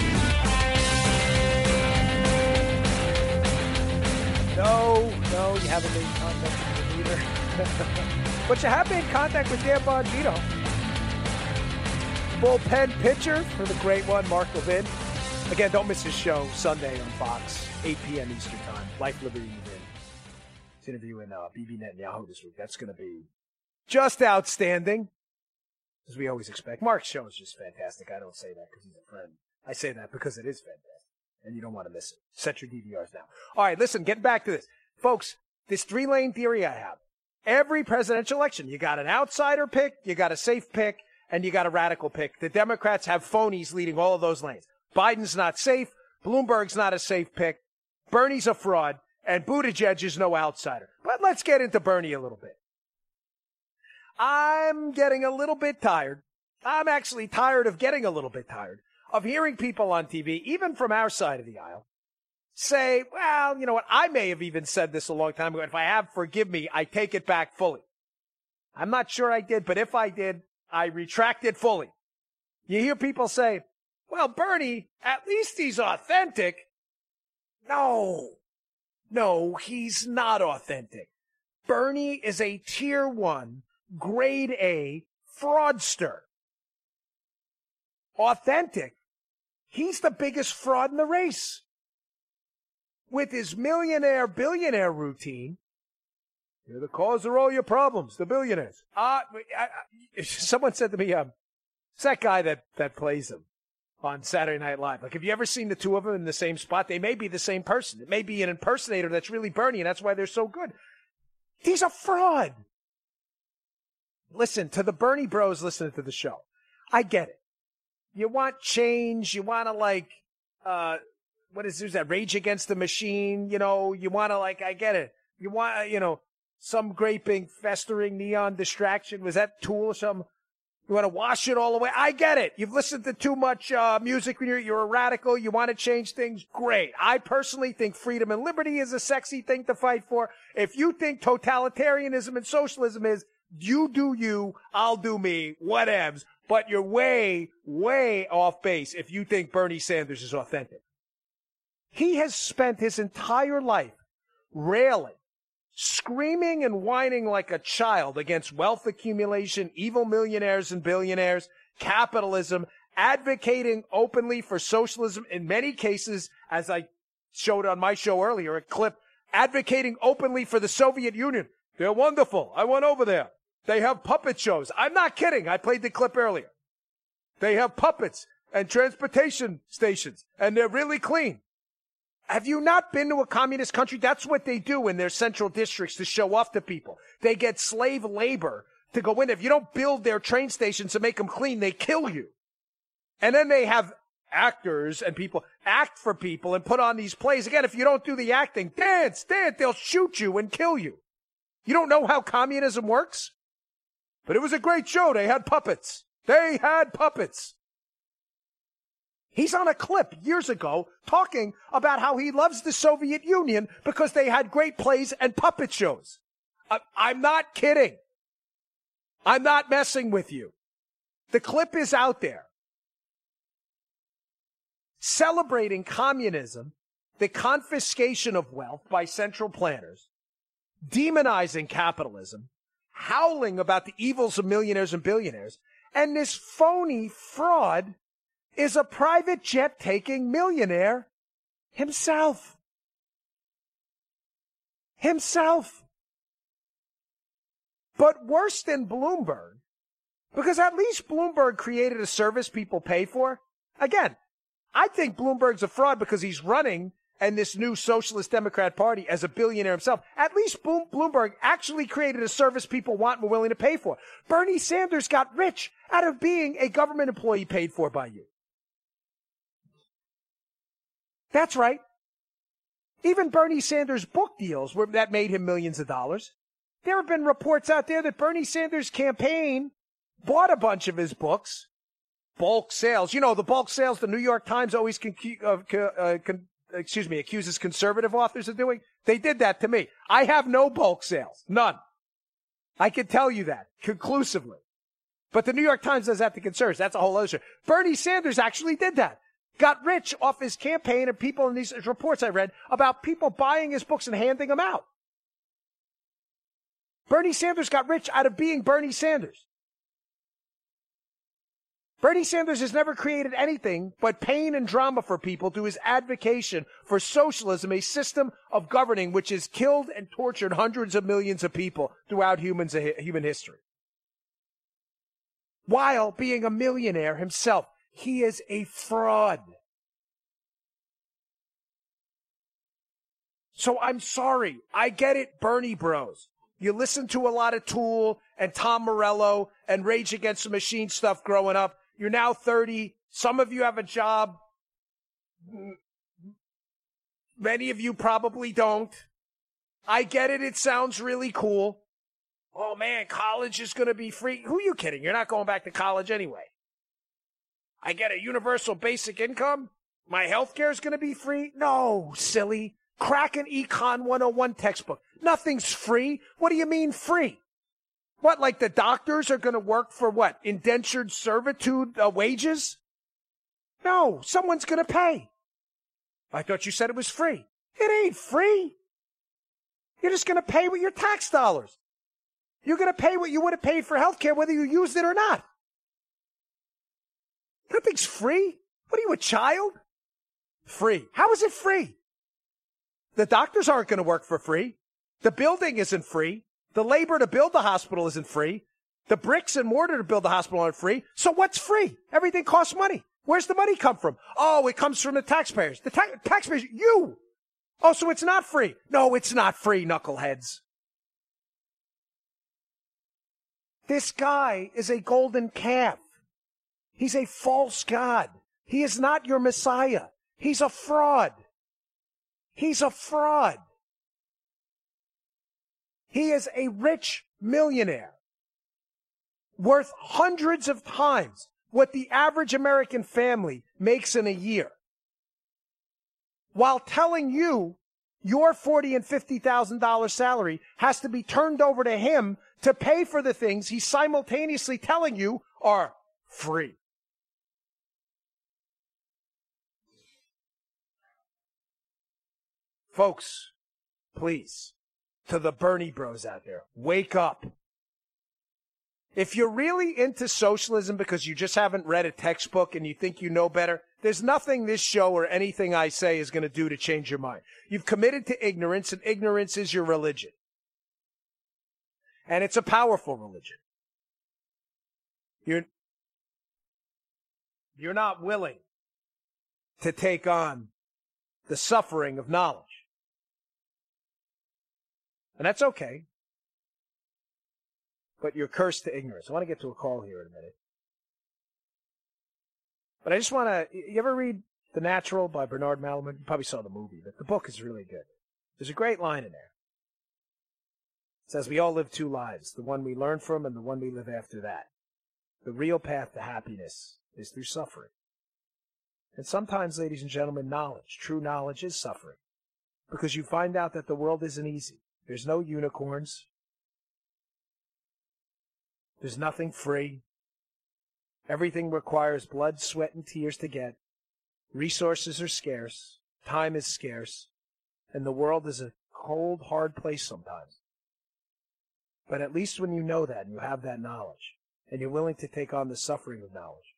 No, you haven't made contact with the leader. But you have made contact with Dan Bongino. bullpen pitcher for the great one, Mark Levin. Again, don't miss his show Sunday on Fox, 8 p.m. Eastern Time. Life, Liberty, and Levin. He's interviewing Bibi Netanyahu this week. That's going to be just outstanding, as we always expect. Mark's show is just fantastic. I don't say that because he's a friend. I say that because it is fantastic, and you don't want to miss it. Set your DVRs now. All right, listen, get back to this. Folks, this three-lane theory I have. Every presidential election, you got an outsider pick, you got a safe pick, and you got a radical pick. The Democrats have phonies leading all of those lanes. Biden's not safe. Bloomberg's not a safe pick. Bernie's a fraud. And Buttigieg is no outsider. But let's get into Bernie a little bit. I'm getting a little bit tired. I'm actually tired of getting a little bit tired of hearing people on TV, even from our side of the aisle, say, well, you know what, I may have even said this a long time ago. If I have, forgive me, I take it back fully. I'm not sure I did, but if I did, I retract it fully. You hear people say, well, Bernie, at least he's authentic. No, he's not authentic. Bernie is a tier one, grade A fraudster. Authentic. He's the biggest fraud in the race. With his millionaire, billionaire routine, you're the cause of all your problems, the billionaires. Someone said to me, it's that guy that plays him on Saturday Night Live. Like, have you ever seen the two of them in the same spot? They may be the same person. It may be an impersonator that's really Bernie, and that's why they're so good. He's a fraud. Listen, to the Bernie bros listening to the show, I get it. You want change. You want to, like, who's that? Rage Against the Machine. You know, you want to, like, I get it. You want, you know, some graping, festering neon distraction. Was that Tool or something? You want to wash it all away? I get it. You've listened to too much music when you're a radical. You want to change things? Great. I personally think freedom and liberty is a sexy thing to fight for. If you think totalitarianism and socialism is, you do you, I'll do me, whatevs. But you're way, way off base if you think Bernie Sanders is authentic. He has spent his entire life railing, screaming and whining like a child against wealth accumulation, evil millionaires and billionaires, capitalism, advocating openly for socialism in many cases, as I showed on my show earlier, a clip, advocating openly for the Soviet Union. They're wonderful. I went over there. They have puppet shows. I'm not kidding. I played the clip earlier. They have puppets and transportation stations, and they're really clean. Have you not been to a communist country? That's what they do in their central districts to show off to people. They get slave labor to go in. If you don't build their train stations to make them clean, they kill you. And then they have actors and people act for people and put on these plays. Again, if you don't do the acting, dance, they'll shoot you and kill you. You don't know how communism works? But it was a great show. They had puppets. He's on a clip years ago talking about how he loves the Soviet Union because they had great plays and puppet shows. I'm not kidding. I'm not messing with you. The clip is out there. Celebrating communism, the confiscation of wealth by central planners, demonizing capitalism, howling about the evils of millionaires and billionaires, and this phony fraud is a private jet-taking millionaire himself. But worse than Bloomberg, because at least Bloomberg created a service people pay for. Again, I think Bloomberg's a fraud because he's running and this new Socialist Democrat Party as a billionaire himself. At least Bloomberg actually created a service people want and were willing to pay for. Bernie Sanders got rich out of being a government employee paid for by you. That's right. Even Bernie Sanders' book deals that made him millions of dollars. There have been reports out there that Bernie Sanders' campaign bought a bunch of his books. Bulk sales. You know, the bulk sales the New York Times always accuses conservative authors of doing. They did that to me. I have no bulk sales. None. I can tell you that conclusively. But the New York Times does that to conservatives. That's a whole other show. Bernie Sanders actually did that. Got rich off his campaign and people in these reports I read about people buying his books and handing them out. Bernie Sanders got rich out of being Bernie Sanders. Bernie Sanders has never created anything but pain and drama for people through his advocation for socialism, a system of governing which has killed and tortured hundreds of millions of people throughout human history. While being a millionaire himself, he is a fraud. So I'm sorry. I get it, Bernie bros. You listen to a lot of Tool and Tom Morello and Rage Against the Machine stuff growing up. You're now 30. Some of you have a job. Many of you probably don't. I get it. It sounds really cool. Oh, man, college is going to be free. Who are you kidding? You're not going back to college anyway. I get a universal basic income. My health care is going to be free. No, silly. Crack an Econ 101 textbook. Nothing's free. What do you mean free? What, like the doctors are going to work for what? Indentured servitude wages? No, someone's going to pay. I thought you said it was free. It ain't free. You're just going to pay with your tax dollars. You're going to pay what you would have paid for health care, whether you used it or not. Nothing's free. What are you, a child? Free. How is it free? The doctors aren't going to work for free. The building isn't free. The labor to build the hospital isn't free. The bricks and mortar to build the hospital aren't free. So what's free? Everything costs money. Where's the money come from? Oh, it comes from the taxpayers. The taxpayers, you. Oh, so it's not free. No, it's not free, knuckleheads. This guy is a golden calf. He's a false god. He is not your Messiah. He's a fraud. He's a fraud. He is a rich millionaire worth hundreds of times what the average American family makes in a year, while telling you your $40,000 and $50,000 salary has to be turned over to him to pay for the things he's simultaneously telling you are free. Folks, please, to the Bernie bros out there, wake up. If you're really into socialism because you just haven't read a textbook and you think you know better, there's nothing this show or anything I say is going to do to change your mind. You've committed to ignorance, and ignorance is your religion. And it's a powerful religion. You're not willing to take on the suffering of knowledge. And that's okay. But you're cursed to ignorance. I want to get to a call here in a minute. But I just want to, you ever read The Natural by Bernard Malamud? You probably saw the movie, but the book is really good. There's a great line in there. It says, we all live two lives, the one we learn from and the one we live after that. The real path to happiness is through suffering. And sometimes, ladies and gentlemen, knowledge, true knowledge is suffering. Because you find out that the world isn't easy. There's no unicorns. There's nothing free. Everything requires blood, sweat, and tears to get. Resources are scarce. Time is scarce. And the world is a cold, hard place sometimes. But at least when you know that and you have that knowledge, and you're willing to take on the suffering of knowledge,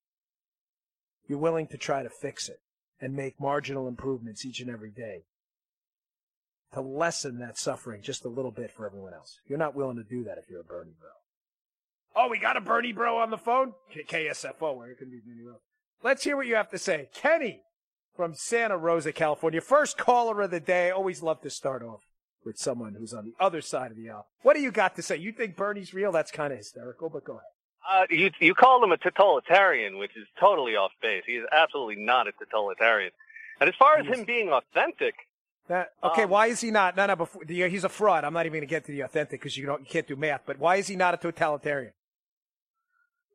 you're willing to try to fix it and make marginal improvements each and every day to lessen that suffering just a little bit for everyone else. You're not willing to do that if you're a Bernie bro. Oh, we got a Bernie bro on the phone? KSFO, where it can be Bernie bro. Let's hear what you have to say. Kenny from Santa Rosa, California. First caller of the day. Always love to start off with someone who's on the other side of the aisle. What do you got to say? You think Bernie's real? That's kind of hysterical, but go ahead. You called him a totalitarian, which is totally off base. He is absolutely not a totalitarian. And as far as him being authentic, why is he not? No. He's a fraud. I'm not even going to get to the authentic because you can't do math. But why is he not a totalitarian?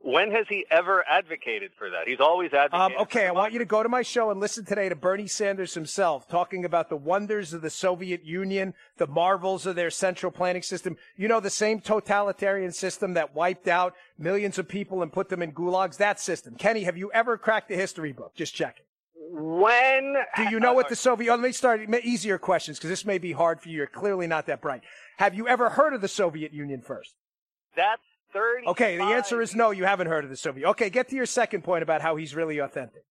When has he ever advocated for that? He's always advocated. I want you to go to my show and listen today to Bernie Sanders himself talking about the wonders of the Soviet Union, the marvels of their central planning system. You know, the same totalitarian system that wiped out millions of people and put them in gulags, that system. Kenny, have you ever cracked a history book? Just checking. When? Do you know what the Soviet... Oh, let me start easier questions because this may be hard for you. You're clearly not that bright. Have you ever heard of the Soviet Union first? That's Okay, the answer is no, you haven't heard of the Soviet. Okay, get to your second point about how he's really authentic.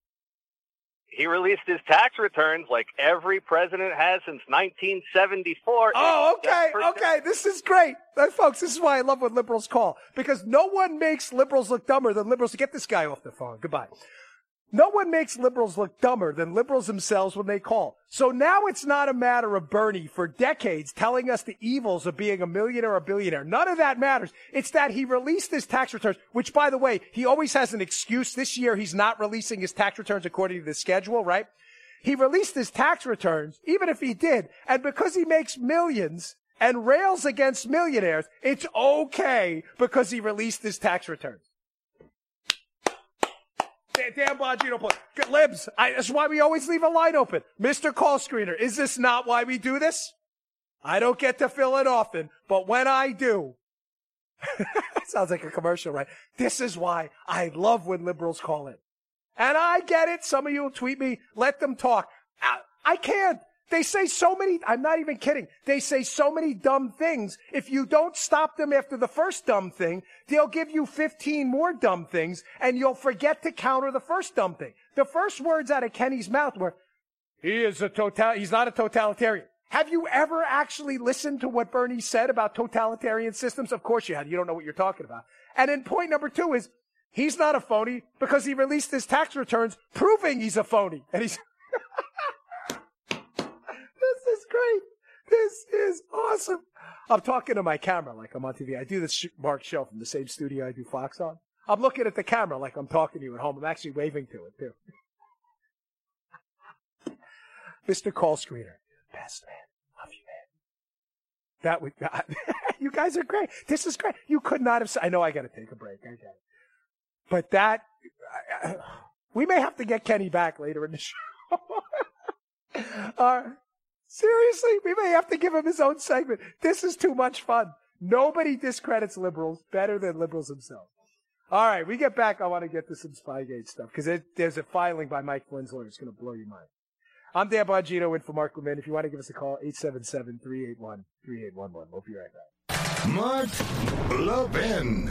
He released his tax returns like every president has since 1974. Oh, okay, okay, this is great. Folks, this is why I love what liberals call, because no one makes liberals look dumber than liberals. Get this guy off the phone. Goodbye. No one makes liberals look dumber than liberals themselves when they call. So now it's not a matter of Bernie for decades telling us the evils of being a millionaire or billionaire. None of that matters. It's that he released his tax returns, which, by the way, he always has an excuse. This year he's not releasing his tax returns according to the schedule, right? He released his tax returns, even if he did, and because he makes millions and rails against millionaires, it's okay because he released his tax returns. Dan Bongino, please. Libs, that's why we always leave a line open. Mr. Call Screener, is this not why we do this? I don't get to fill it often, but when I do, sounds like a commercial, right? This is why I love when liberals call in. And I get it. Some of you will tweet me, let them talk. I can't. They say so many, I'm not even kidding. They say so many dumb things. If you don't stop them after the first dumb thing, they'll give you 15 more dumb things, and you'll forget to counter the first dumb thing. The first words out of Kenny's mouth were, he's not a totalitarian. Have you ever actually listened to what Bernie said about totalitarian systems? Of course you had. You don't know what you're talking about. And then point number two is, he's not a phony because he released his tax returns proving he's a phony. And he's... This is great. This is awesome. I'm talking to my camera like I'm on TV. I do this Mark show from the same studio I do Fox on. I'm looking at the camera like I'm talking to you at home. I'm actually waving to it, too. Mr. Call Screener, best man. Love you, man. That would... You guys are great. This is great. You could not have... I know I got to take a break. I get it. But that... we may have to get Kenny back later in the show. Seriously, we may have to give him his own segment. This is too much fun. Nobody discredits liberals better than liberals themselves. All right, we get back. I want to get to some Spygate stuff because there's a filing by Mike Flynn's lawyer. It's going to blow your mind. I'm Dan Bongino in for Mark Levin. If you want to give us a call, 877-381-3811. We'll be right back. Mark Levin.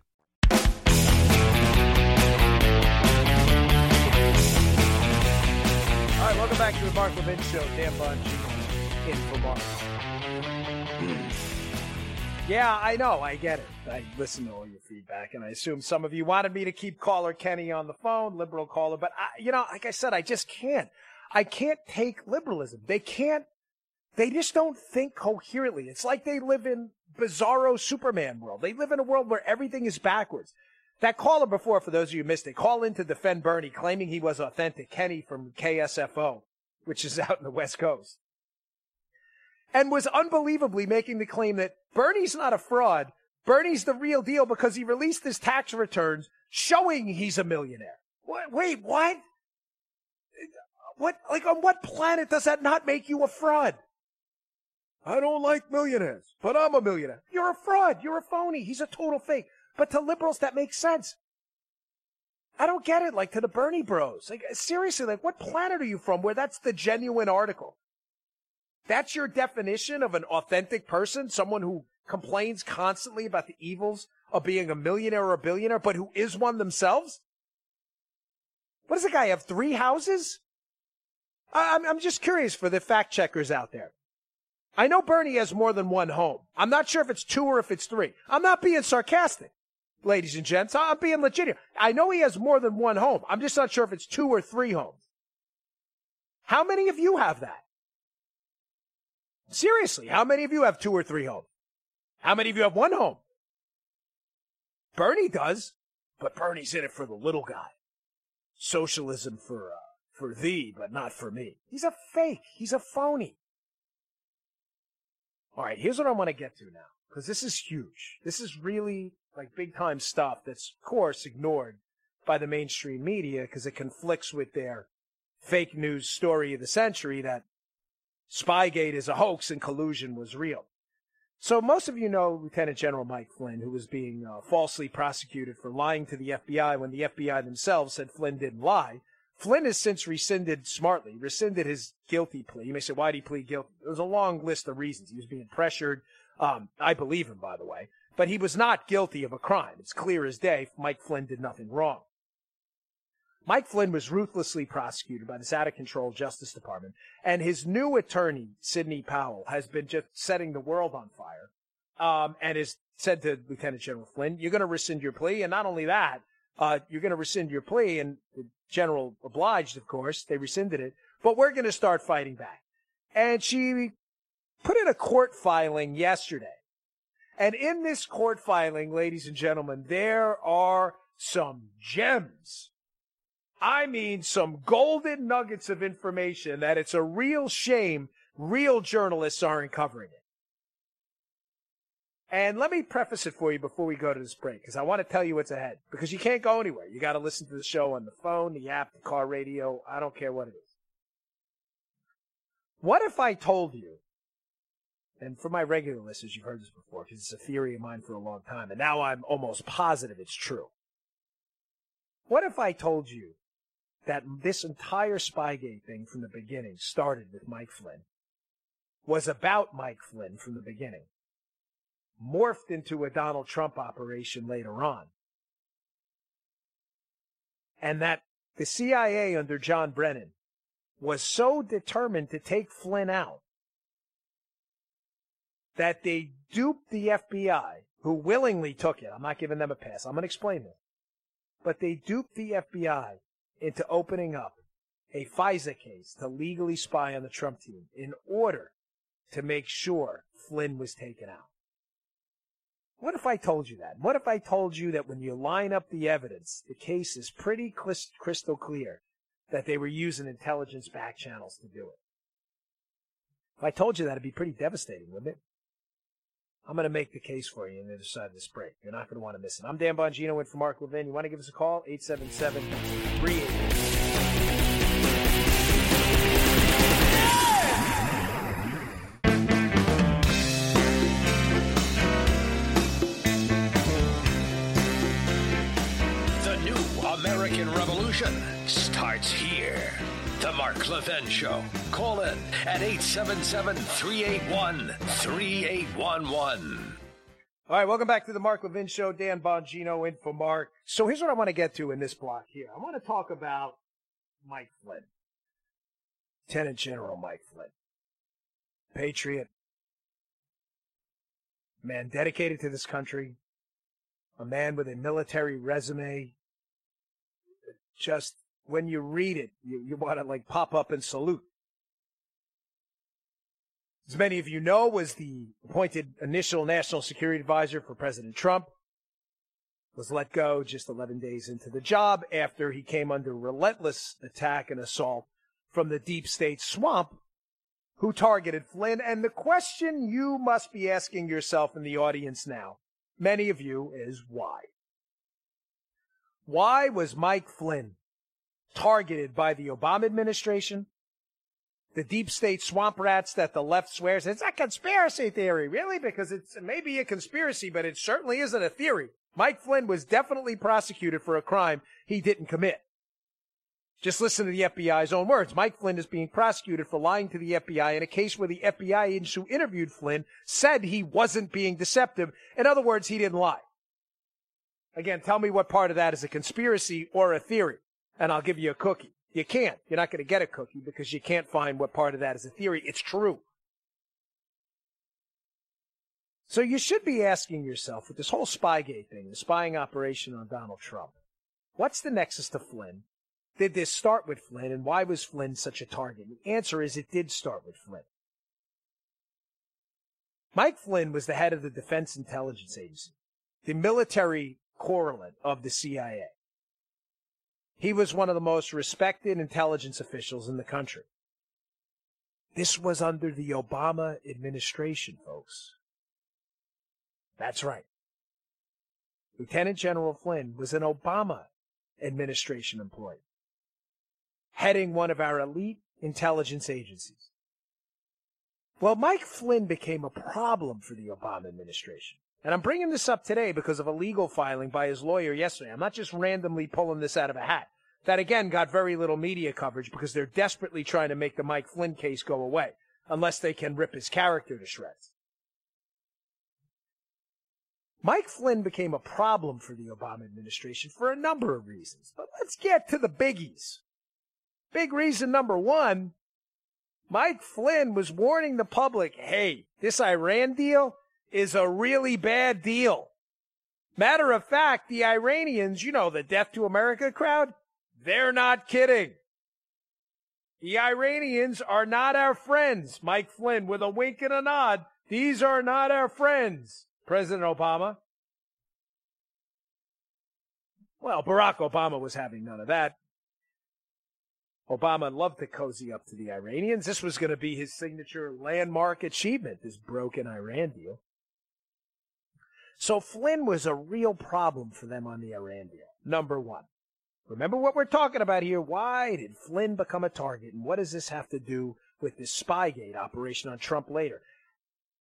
Back to the Mark Levin Show. Dan Bongino in for Mark. Yeah, I know. I get it. I listen to all your feedback, and I assume some of you wanted me to keep caller Kenny on the phone, liberal caller. But, like I said, I just can't. I can't take liberalism. They just don't think coherently. It's like they live in bizarro Superman world. They live in a world where everything is backwards. That caller before, for those of you who missed it, call in to defend Bernie, claiming he was authentic, Kenny from KSFO, which is out in the West Coast, and was unbelievably making the claim that Bernie's not a fraud, Bernie's the real deal because he released his tax returns showing he's a millionaire. What? Wait, what? What? Like, on what planet does that not make you a fraud? I don't like millionaires, but I'm a millionaire. You're a fraud. You're a phony. He's a total fake. But to liberals, that makes sense. I don't get it, like, to the Bernie bros. Like, seriously, like, what planet are you from where that's the genuine article? That's your definition of an authentic person, someone who complains constantly about the evils of being a millionaire or a billionaire, but who is one themselves? What does the guy have, 3 houses? I'm just curious for the fact checkers out there. I know Bernie has more than one home. I'm not sure if it's two or if it's three. I'm not being sarcastic, ladies and gents. I'm being legit here. I know he has more than one home. I'm just not sure if it's two or three homes. How many of you have that? Seriously, how many of you have two or three homes? How many of you have one home? Bernie does, but Bernie's in it for the little guy. Socialism for thee, but not for me. He's a fake. He's a phony. All right, here's what I want to get to now, because this is huge. This is really, like, big-time stuff that's, of course, ignored by the mainstream media because it conflicts with their fake news story of the century that Spygate is a hoax and collusion was real. So most of you know Lieutenant General Mike Flynn, who was being falsely prosecuted for lying to the FBI when the FBI themselves said Flynn didn't lie. Flynn has since rescinded his guilty plea. You may say, why did he plead guilty? There was a long list of reasons. He was being pressured. I believe him, by the way. But he was not guilty of a crime. It's clear as day, Mike Flynn did nothing wrong. Mike Flynn was ruthlessly prosecuted by this out-of-control Justice Department, and his new attorney, Sidney Powell, has been just setting the world on fire, and has said to Lieutenant General Flynn, you're going to rescind your plea, and not only that, you're going to rescind your plea, and the general obliged, of course, they rescinded it, but we're going to start fighting back. And she put in a court filing yesterday, and in this court filing, ladies and gentlemen, there are some gems. I mean, some golden nuggets of information that it's a real shame real journalists aren't covering it. And let me preface it for you before we go to this break, because I want to tell you what's ahead, because you can't go anywhere. You got to listen to the show on the phone, the app, the car radio. I don't care what it is. What if I told you, and for my regular listeners, you've heard this before, because it's a theory of mine for a long time, and now I'm almost positive it's true. What if I told you that this entire Spygate thing from the beginning started with Mike Flynn, was about Mike Flynn from the beginning, morphed into a Donald Trump operation later on, and that the CIA under John Brennan was so determined to take Flynn out that they duped the FBI, who willingly took it. I'm not giving them a pass. I'm going to explain this. But they duped the FBI into opening up a FISA case to legally spy on the Trump team in order to make sure Flynn was taken out. What if I told you that? What if I told you that when you line up the evidence, the case is pretty crystal clear that they were using intelligence back channels to do it? If I told you that, it'd be pretty devastating, wouldn't it? I'm going to make the case for you on the other side of this break. You're not going to want to miss it. I'm Dan Bongino in for Mark Levin. You want to give us a call? 877-388. The new American Revolution starts here. The Mark Levin Show. Call in at 877-381-3811. All right, welcome back to the Mark Levin Show. Dan Bongino in for Mark. So here's what I want to get to in this block here. I want to talk about Mike Flynn, Lieutenant General Mike Flynn, patriot, man dedicated to this country, a man with a military resume. Just when you read it, you want to, like, pop up and salute. As many of you know, was the appointed initial national security advisor for President Trump, was let go just 11 days into the job after he came under relentless attack and assault from the deep state swamp who targeted Flynn. And the question you must be asking yourself in the audience now, many of you, is why? Why was Mike Flynn targeted by the Obama administration, the deep state swamp rats that the left swears it's a conspiracy theory, really? Because it's maybe a conspiracy, but it certainly isn't a theory. Mike Flynn was definitely prosecuted for a crime he didn't commit. Just listen to the FBI's own words. Mike Flynn is being prosecuted for lying to the FBI in a case where the FBI agents who interviewed Flynn said he wasn't being deceptive. In other words, he didn't lie. Again, tell me what part of that is a conspiracy or a theory, and I'll give you a cookie. You can't. You're not going to get a cookie because you can't find what part of that is a theory. It's true. So you should be asking yourself, with this whole Spygate thing, the spying operation on Donald Trump, what's the nexus to Flynn? Did this start with Flynn, and why was Flynn such a target? The answer is it did start with Flynn. Mike Flynn was the head of the Defense Intelligence Agency, the military correlate of the CIA. He was one of the most respected intelligence officials in the country. This was under the Obama administration, folks. That's right. Lieutenant General Flynn was an Obama administration employee, heading one of our elite intelligence agencies. Well, Mike Flynn became a problem for the Obama administration. And I'm bringing this up today because of a legal filing by his lawyer yesterday. I'm not just randomly pulling this out of a hat. That, again, got very little media coverage because they're desperately trying to make the Mike Flynn case go away, unless they can rip his character to shreds. Mike Flynn became a problem for the Obama administration for a number of reasons. But let's get to the biggies. Big reason number one, Mike Flynn was warning the public, hey, this Iran deal is a really bad deal. Matter of fact, the Iranians, you know, the Death to America crowd, they're not kidding. The Iranians are not our friends, Mike Flynn, with a wink and a nod. These are not our friends, President Obama. Well, Barack Obama was having none of that. Obama loved to cozy up to the Iranians. This was going to be his signature landmark achievement, this broken Iran deal. So Flynn was a real problem for them on the Iran deal, number one. Remember what we're talking about here. Why did Flynn become a target, and what does this have to do with this Spygate operation on Trump later?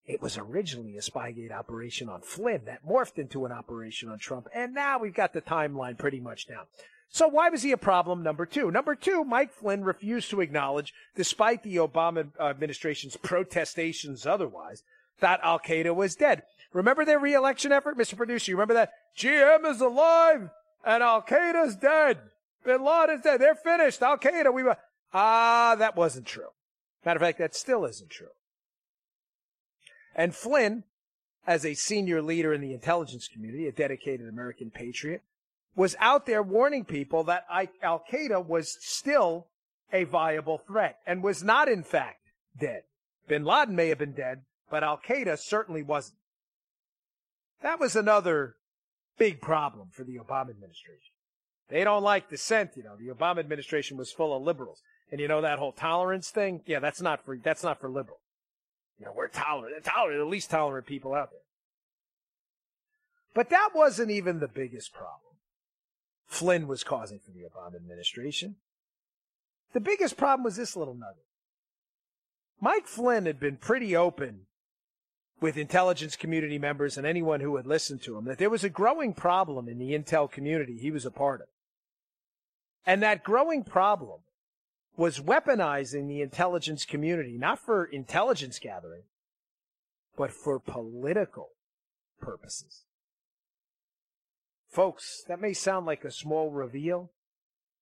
It was originally a Spygate operation on Flynn that morphed into an operation on Trump, and now we've got the timeline pretty much down. So why was he a problem, number two? Number two, Mike Flynn refused to acknowledge, despite the Obama administration's protestations otherwise, that al-Qaeda was dead. Remember their re-election effort, Mr. Producer? You remember that? GM is alive, and al-Qaeda's dead. Bin Laden's dead. They're finished. Al-Qaeda, we were... that wasn't true. Matter of fact, that still isn't true. And Flynn, as a senior leader in the intelligence community, a dedicated American patriot, was out there warning people that al-Qaeda was still a viable threat and was not, in fact, dead. Bin Laden may have been dead, but al-Qaeda certainly wasn't. That was another big problem for the Obama administration. They don't like dissent, you know. The Obama administration was full of liberals. And you know that whole tolerance thing? Yeah, that's not for liberals. You know, we're tolerant. Tolerant, the least tolerant people out there. But that wasn't even the biggest problem Flynn was causing for the Obama administration. The biggest problem was this little nugget. Mike Flynn had been pretty open with intelligence community members and anyone who would listen to him that there was a growing problem in the intel community he was a part of. And that growing problem was weaponizing the intelligence community, not for intelligence gathering, but for political purposes. Folks, that may sound like a small reveal.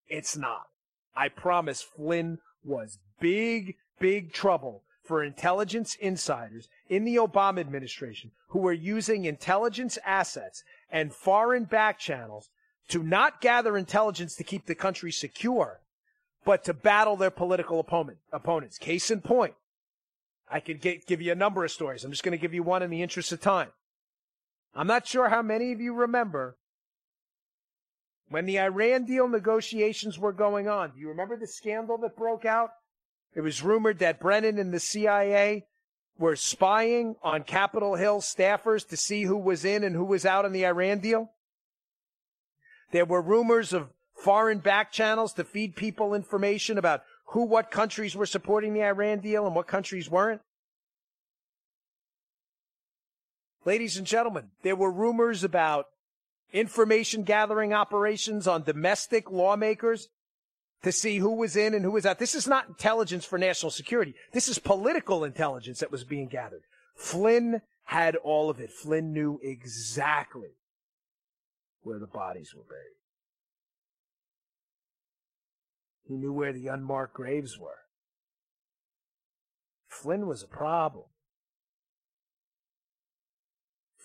It's not. I promise Flynn was big, big trouble for intelligence insiders in the Obama administration who were using intelligence assets and foreign back channels to not gather intelligence to keep the country secure, but to battle their political opponents. Case in point, I could give you a number of stories. I'm just going to give you one in the interest of time. I'm not sure how many of you remember when the Iran deal negotiations were going on. Do you remember the scandal that broke out? It was rumored that Brennan and the CIA were spying on Capitol Hill staffers to see who was in and who was out on the Iran deal. There were rumors of foreign back channels to feed people information about what countries were supporting the Iran deal and what countries weren't. Ladies and gentlemen, there were rumors about information gathering operations on domestic lawmakers to see who was in and who was out. This is not intelligence for national security. This is political intelligence that was being gathered. Flynn had all of it. Flynn knew exactly where the bodies were buried. He knew where the unmarked graves were. Flynn was a problem.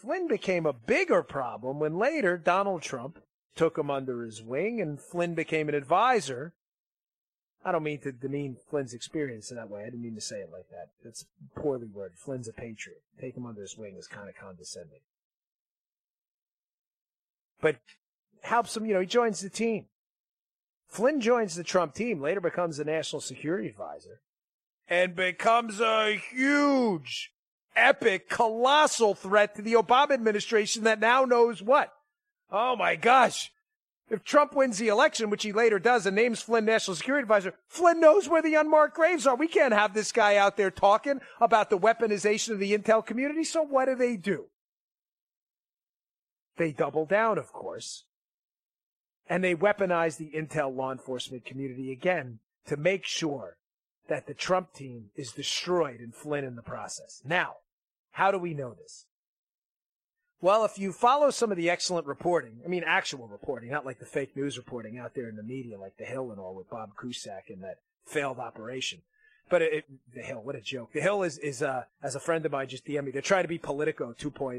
Flynn became a bigger problem when later Donald Trump took him under his wing and Flynn became an advisor. I don't mean to demean Flynn's experience in that way. I didn't mean to say it like that. That's poorly worded. Flynn's a patriot. Take him under his wing is kind of condescending. But helps him, you know, he joins the team. Flynn joins the Trump team, later becomes the national security advisor, and becomes a huge, epic, colossal threat to the Obama administration that now knows what? Oh, my gosh. If Trump wins the election, which he later does, and names Flynn national security advisor, Flynn knows where the unmarked graves are. We can't have this guy out there talking about the weaponization of the intel community. So what do? They double down, of course, and they weaponize the intel law enforcement community again to make sure that the Trump team is destroyed and Flynn in the process. Now, how do we know this? Well, if you follow some of the excellent reporting, I mean actual reporting, not like the fake news reporting out there in the media like The Hill and all with Bob Cusack and that failed operation. But The Hill, what a joke. The Hill is as a friend of mine just DM'd me, they're trying to be Politico 2.0.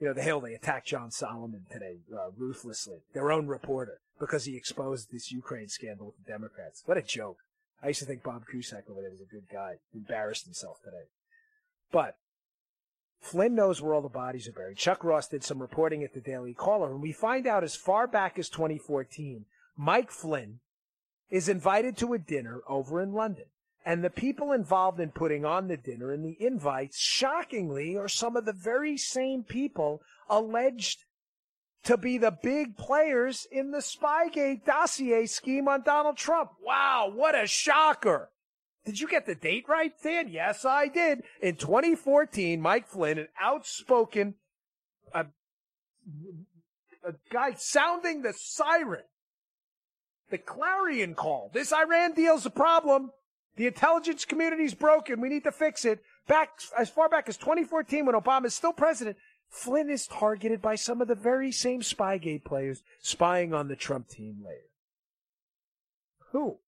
You know, The Hill, they attacked John Solomon today ruthlessly, their own reporter, because he exposed this Ukraine scandal with the Democrats. What a joke. I used to think Bob Cusack over there was a good guy. He embarrassed himself today. But Flynn knows where all the bodies are buried. Chuck Ross did some reporting at the Daily Caller, and we find out as far back as 2014, Mike Flynn is invited to a dinner over in London. And the people involved in putting on the dinner and the invites, shockingly, are some of the very same people alleged to be the big players in the Spygate dossier scheme on Donald Trump. Wow, what a shocker. Did you get the date right, Dan? Yes, I did. In 2014, Mike Flynn, an outspoken, a guy sounding the siren, the clarion call. This Iran deal's a problem. The intelligence community's broken. We need to fix it. Back as far back as 2014, when Obama is still president, Flynn is targeted by some of the very same Spygate players spying on the Trump team later. Who?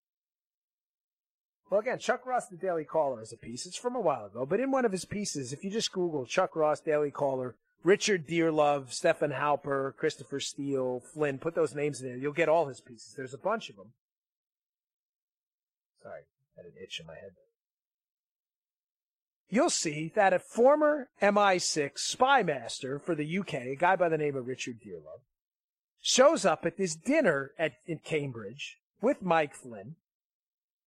Well, again, Chuck Ross, the Daily Caller, is a piece. It's from a while ago, but in one of his pieces, if you just Google Chuck Ross, Daily Caller, Richard Dearlove, Stefan Halper, Christopher Steele, Flynn, put those names in there. You'll get all his pieces. There's a bunch of them. Sorry, I had an itch in my head. You'll see that a former MI6 spy master for the UK, a guy by the name of Richard Dearlove, shows up at this dinner in Cambridge with Mike Flynn,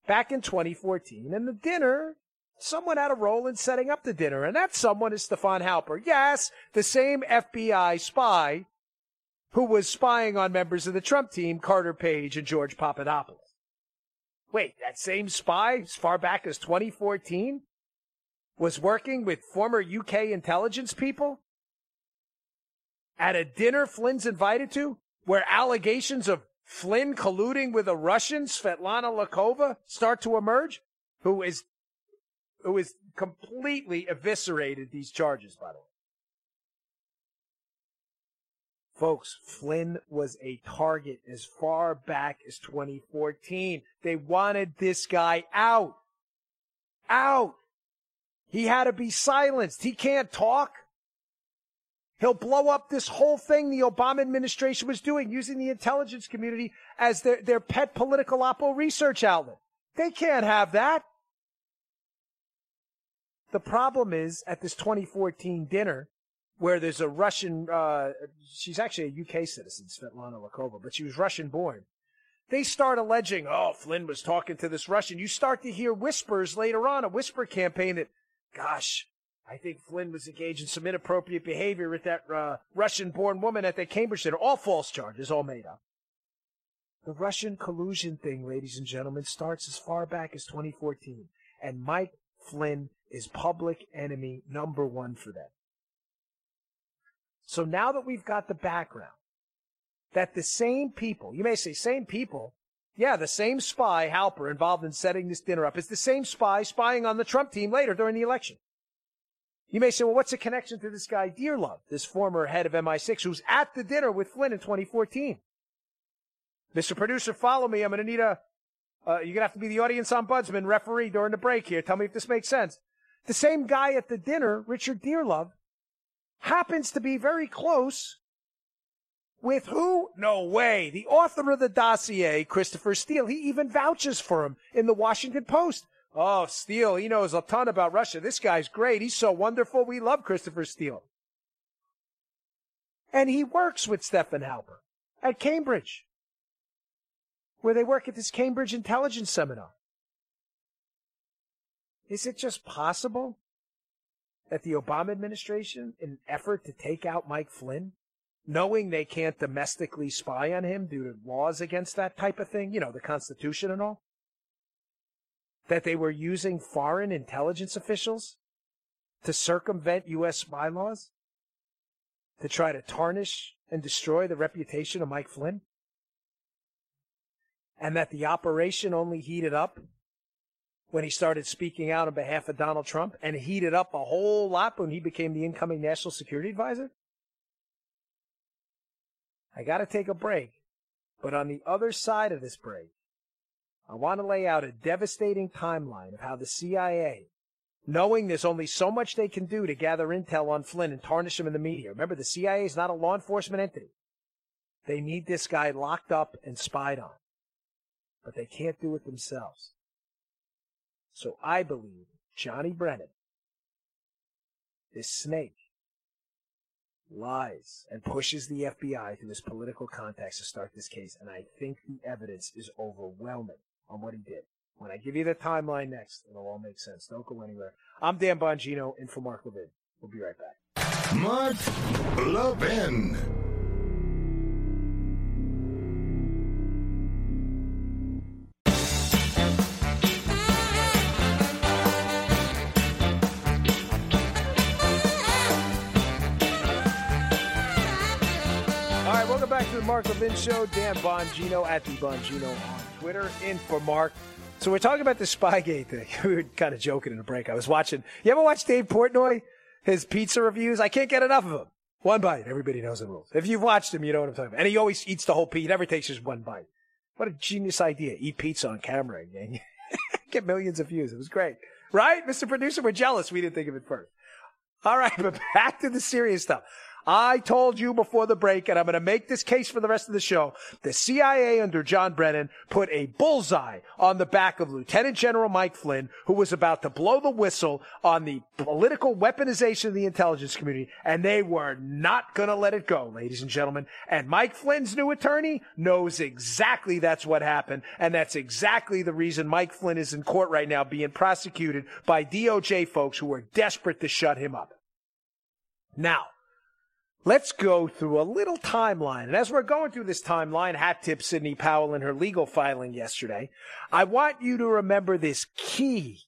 back in 2014, and the dinner, someone had a role in setting up the dinner, and that someone is Stefan Halper. Yes, the same FBI spy who was spying on members of the Trump team, Carter Page and George Papadopoulos. Wait, that same spy, as far back as 2014, was working with former UK intelligence people at a dinner Flynn's invited to, where allegations of Flynn colluding with a Russian, Svetlana Lokhova, start to emerge, who is completely eviscerated these charges, by the way. Folks, Flynn was a target as far back as 2014. They wanted this guy out. Out. He had to be silenced. He can't talk. He'll blow up this whole thing the Obama administration was doing, using the intelligence community as their pet political oppo research outlet. They can't have that. The problem is, at this 2014 dinner, where there's a Russian, she's actually a UK citizen, Svetlana Lokhova, but she was Russian-born. They start alleging, oh, Flynn was talking to this Russian. You start to hear whispers later on, a whisper campaign that, gosh, I think Flynn was engaged in some inappropriate behavior with that Russian-born woman at the Cambridge Center. All false charges, all made up. The Russian collusion thing, ladies and gentlemen, starts as far back as 2014. And Mike Flynn is public enemy number one for them. So now that we've got the background, that the same people, you may say same people, yeah, the same spy, Halper, involved in setting this dinner up, is the same spy spying on the Trump team later during the election. You may say, well, what's the connection to this guy Dearlove, this former head of MI6, who's at the dinner with Flynn in 2014? Mr. Producer, follow me. I'm going to need you're going to have to be the audience ombudsman referee during the break here. Tell me if this makes sense. The same guy at the dinner, Richard Dearlove, happens to be very close with who? No way. The author of the dossier, Christopher Steele. He even vouches for him in the Washington Post. Oh, Steele, he knows a ton about Russia. This guy's great. He's so wonderful. We love Christopher Steele. And he works with Stefan Halper at Cambridge, where they work at this Cambridge Intelligence Seminar. Is it just possible that the Obama administration, in an effort to take out Mike Flynn, knowing they can't domestically spy on him due to laws against that type of thing, you know, the Constitution and all, that they were using foreign intelligence officials to circumvent U.S. spy laws to try to tarnish and destroy the reputation of Mike Flynn? And that the operation only heated up when he started speaking out on behalf of Donald Trump, and heated up a whole lot when he became the incoming national security advisor? I got to take a break, but on the other side of this break, I want to lay out a devastating timeline of how the CIA, knowing there's only so much they can do to gather intel on Flynn and tarnish him in the media. Remember, the CIA is not a law enforcement entity. They need this guy locked up and spied on, but they can't do it themselves. So I believe Johnny Brennan, this snake, lies and pushes the FBI to his political contacts to start this case. And I think the evidence is overwhelming on what he did. When I give you the timeline next, it'll all make sense. Don't go anywhere. I'm Dan Bongino, in for Mark Levin. We'll be right back. Mark Levin. Mark Levin Show, Dan Bongino at the Bongino on Twitter, in for Mark. So we're talking about the Spygate thing. We were kind of joking in a break. I was watching. You ever watch Dave Portnoy, his pizza reviews? I can't get enough of them. One bite. Everybody knows the rules. If you've watched him, you know what I'm talking about. And he always eats the whole pizza. He never takes just one bite. What a genius idea. Eat pizza on camera and get millions of views. It was great. Right? Mr. Producer, we're jealous. We didn't think of it first. All right, but back to the serious stuff. I told you before the break, and I'm going to make this case for the rest of the show, the CIA under John Brennan put a bullseye on the back of Lieutenant General Mike Flynn, who was about to blow the whistle on the political weaponization of the intelligence community, and they were not going to let it go, ladies and gentlemen. And Mike Flynn's new attorney knows exactly that's what happened, and that's exactly the reason Mike Flynn is in court right now being prosecuted by DOJ folks who are desperate to shut him up. Now, let's go through a little timeline. And as we're going through this timeline, hat tip Sidney Powell in her legal filing yesterday, I want you to remember this key,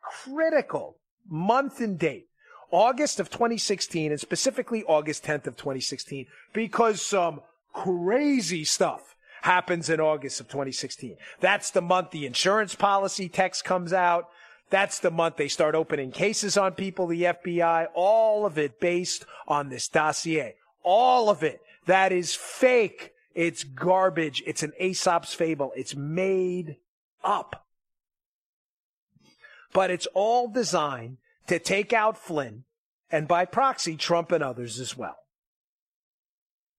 critical month and date, August of 2016, and specifically August 10th of 2016, because some crazy stuff happens in August of 2016. That's the month the insurance policy text comes out. That's the month they start opening cases on people, the FBI, all of it based on this dossier. All of it. That is fake. It's garbage. It's an Aesop's fable. It's made up. But it's all designed to take out Flynn and, by proxy, Trump and others as well.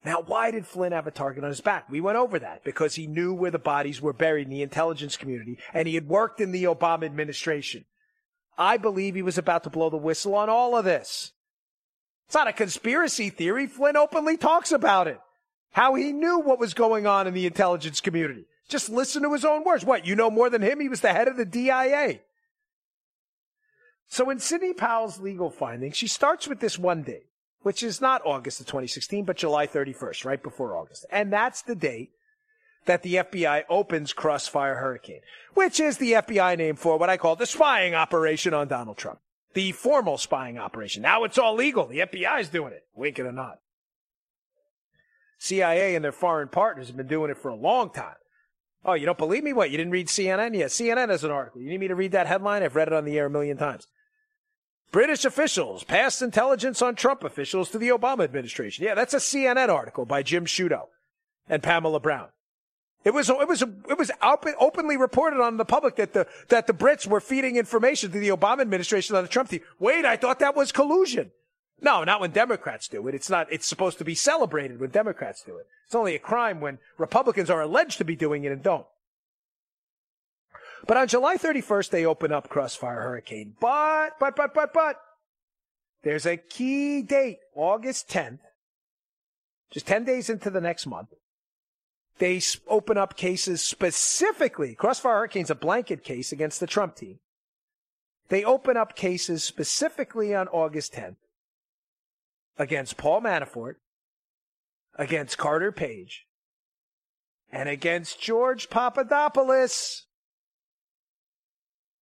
Now, why did Flynn have a target on his back? We went over that because he knew where the bodies were buried in the intelligence community, and he had worked in the Obama administration. I believe he was about to blow the whistle on all of this. It's not a conspiracy theory. Flynn openly talks about it, how he knew what was going on in the intelligence community. Just listen to his own words. What, you know more than him? He was the head of the DIA. So in Sidney Powell's legal findings, she starts with this one date, which is not August of 2016, but July 31st, right before August. And that's the date that the FBI opens Crossfire Hurricane, which is the FBI name for what I call the spying operation on Donald Trump, the formal spying operation. Now it's all legal. The FBI is doing it, wink it or not. CIA and their foreign partners have been doing it for a long time. Oh, you don't believe me? What, you didn't read CNN? Yeah, CNN has an article. You need me to read that headline? I've read it on the air a million times. British officials passed intelligence on Trump officials to the Obama administration. Yeah, that's a CNN article by Jim Sciutto and Pamela Brown. It was openly reported on the public that the Brits were feeding information to the Obama administration on the Trump team. Wait, I thought that was collusion. No, not when Democrats do it. It's not. It's supposed to be celebrated when Democrats do it. It's only a crime when Republicans are alleged to be doing it and don't. But on July 31st, they open up Crossfire Hurricane. But, there's a key date, August 10th, just 10 days into the next month. They open up cases specifically. Crossfire Hurricane's a blanket case against the Trump team. They open up cases specifically on August 10th against Paul Manafort, against Carter Page, and against George Papadopoulos.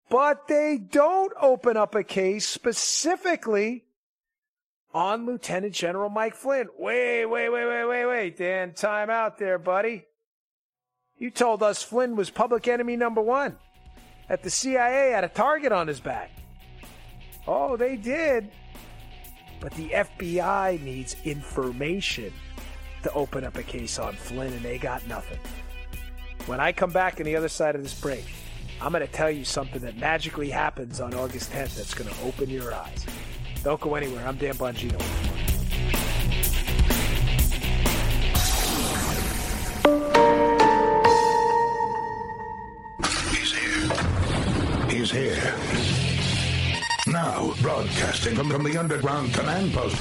But they don't open up a case specifically on Lieutenant General Mike Flynn. Wait, Dan, time out there, buddy. You told us Flynn was public enemy number one, that the CIA had a target on his back. Oh, they did. But the FBI needs information to open up a case on Flynn, and they got nothing. When I come back on the other side of this break, I'm going to tell you something that magically happens on August 10th that's going to open your eyes. Don't go anywhere. I'm Dan Bongino. He's here. Now broadcasting from the underground command post,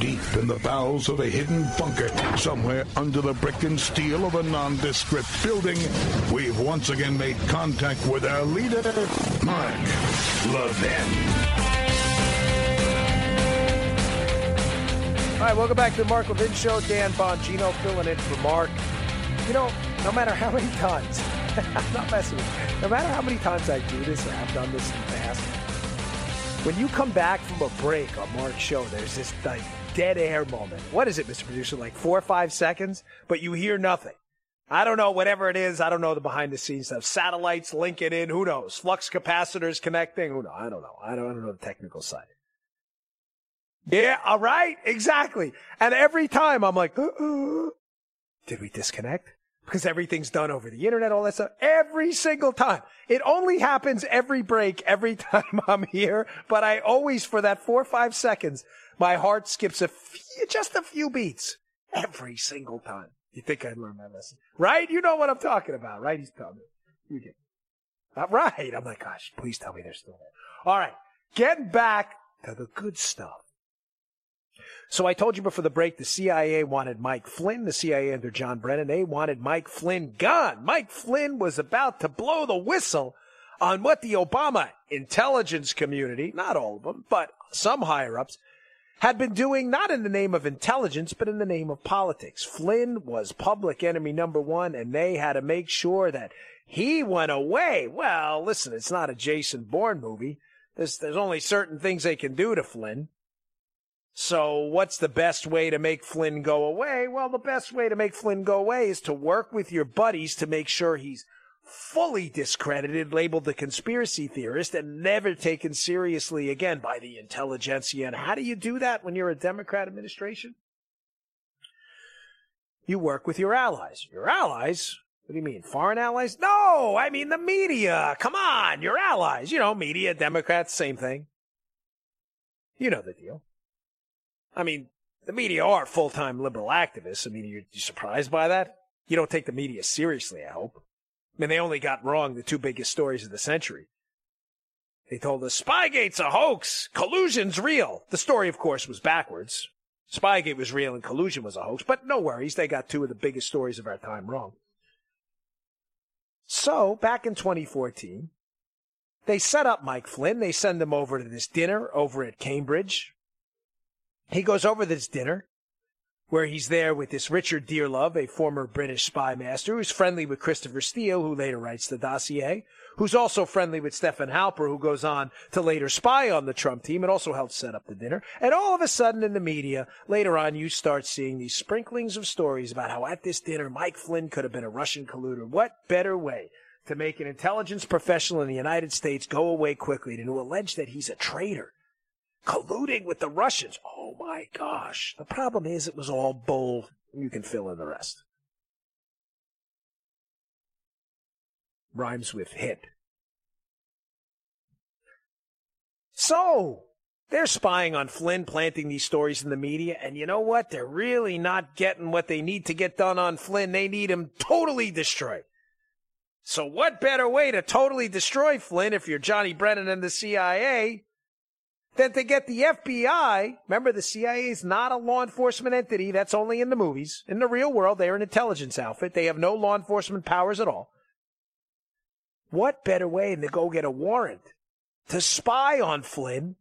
deep in the bowels of a hidden bunker, somewhere under the brick and steel of a nondescript building, we've once again made contact with our leader, Mark Levin. All right, welcome back to the Mark Levin Show. Dan Bongino filling in for Mark. You know, no matter how many times, I'm not messing with you, no matter how many times I do this, or I've done this in the past, when you come back from a break on Mark's show, there's this like dead air moment. What is it, Mr. Producer, like 4 or 5 seconds, but you hear nothing. I don't know, whatever it is, I don't know the behind-the-scenes stuff. Satellites linking in, who knows? Flux capacitors connecting, who knows? I don't know. I don't know the technical side. Yeah, all right, exactly. And every time I'm like, did we disconnect? Because everything's done over the internet, all that stuff. Every single time. It only happens every break, every time I'm here. But I always, for that 4 or 5 seconds, my heart skips just a few beats. Every single time. You think I'd learn my lesson. Right? You know what I'm talking about, right? He's telling me. You did. All right. I'm like, gosh, please tell me they're still there. All right. Get back to the good stuff. So I told you before the break, the CIA wanted Mike Flynn. The CIA under John Brennan, they wanted Mike Flynn gone. Mike Flynn was about to blow the whistle on what the Obama intelligence community, not all of them, but some higher-ups, had been doing, not in the name of intelligence, but in the name of politics. Flynn was public enemy number one, and they had to make sure that he went away. Well, listen, it's not a Jason Bourne movie. There's only certain things they can do to Flynn. So what's the best way to make Flynn go away? Well, the best way to make Flynn go away is to work with your buddies to make sure he's fully discredited, labeled the conspiracy theorist, and never taken seriously again by the intelligentsia. And how do you do that when you're a Democrat administration? You work with your allies. Your allies? What do you mean, foreign allies? No, I mean the media. Come on, your allies. You know, media, Democrats, same thing. You know the deal. I mean, the media are full-time liberal activists. I mean, you're surprised by that? You don't take the media seriously, I hope. I mean, they only got wrong the two biggest stories of the century. They told us, Spygate's a hoax! Collusion's real! The story, of course, was backwards. Spygate was real and collusion was a hoax, but no worries, they got two of the biggest stories of our time wrong. So, back in 2014, they set up Mike Flynn. They send him over to this dinner over at Cambridge. He goes over this dinner where he's there with this Richard Dearlove, a former British spy master who's friendly with Christopher Steele, who later writes the dossier, who's also friendly with Stefan Halper, who goes on to later spy on the Trump team and also helped set up the dinner. And all of a sudden in the media, later on, you start seeing these sprinklings of stories about how at this dinner, Mike Flynn could have been a Russian colluder. What better way to make an intelligence professional in the United States go away quickly than to allege that he's a traitor, colluding with the Russians? Oh, my gosh. The problem is it was all bull. You can fill in the rest. Rhymes with hit. So, They're spying on Flynn, planting these stories in the media. And you know what? They're really not getting what they need to get done on Flynn. They need him totally destroyed. So what better way to totally destroy Flynn if you're Johnny Brennan and the CIA than to get the FBI? Remember, the CIA is not a law enforcement entity. That's only in the movies. In the real world, they're an intelligence outfit. They have no law enforcement powers at all. What better way than to go get a warrant to spy on Flynn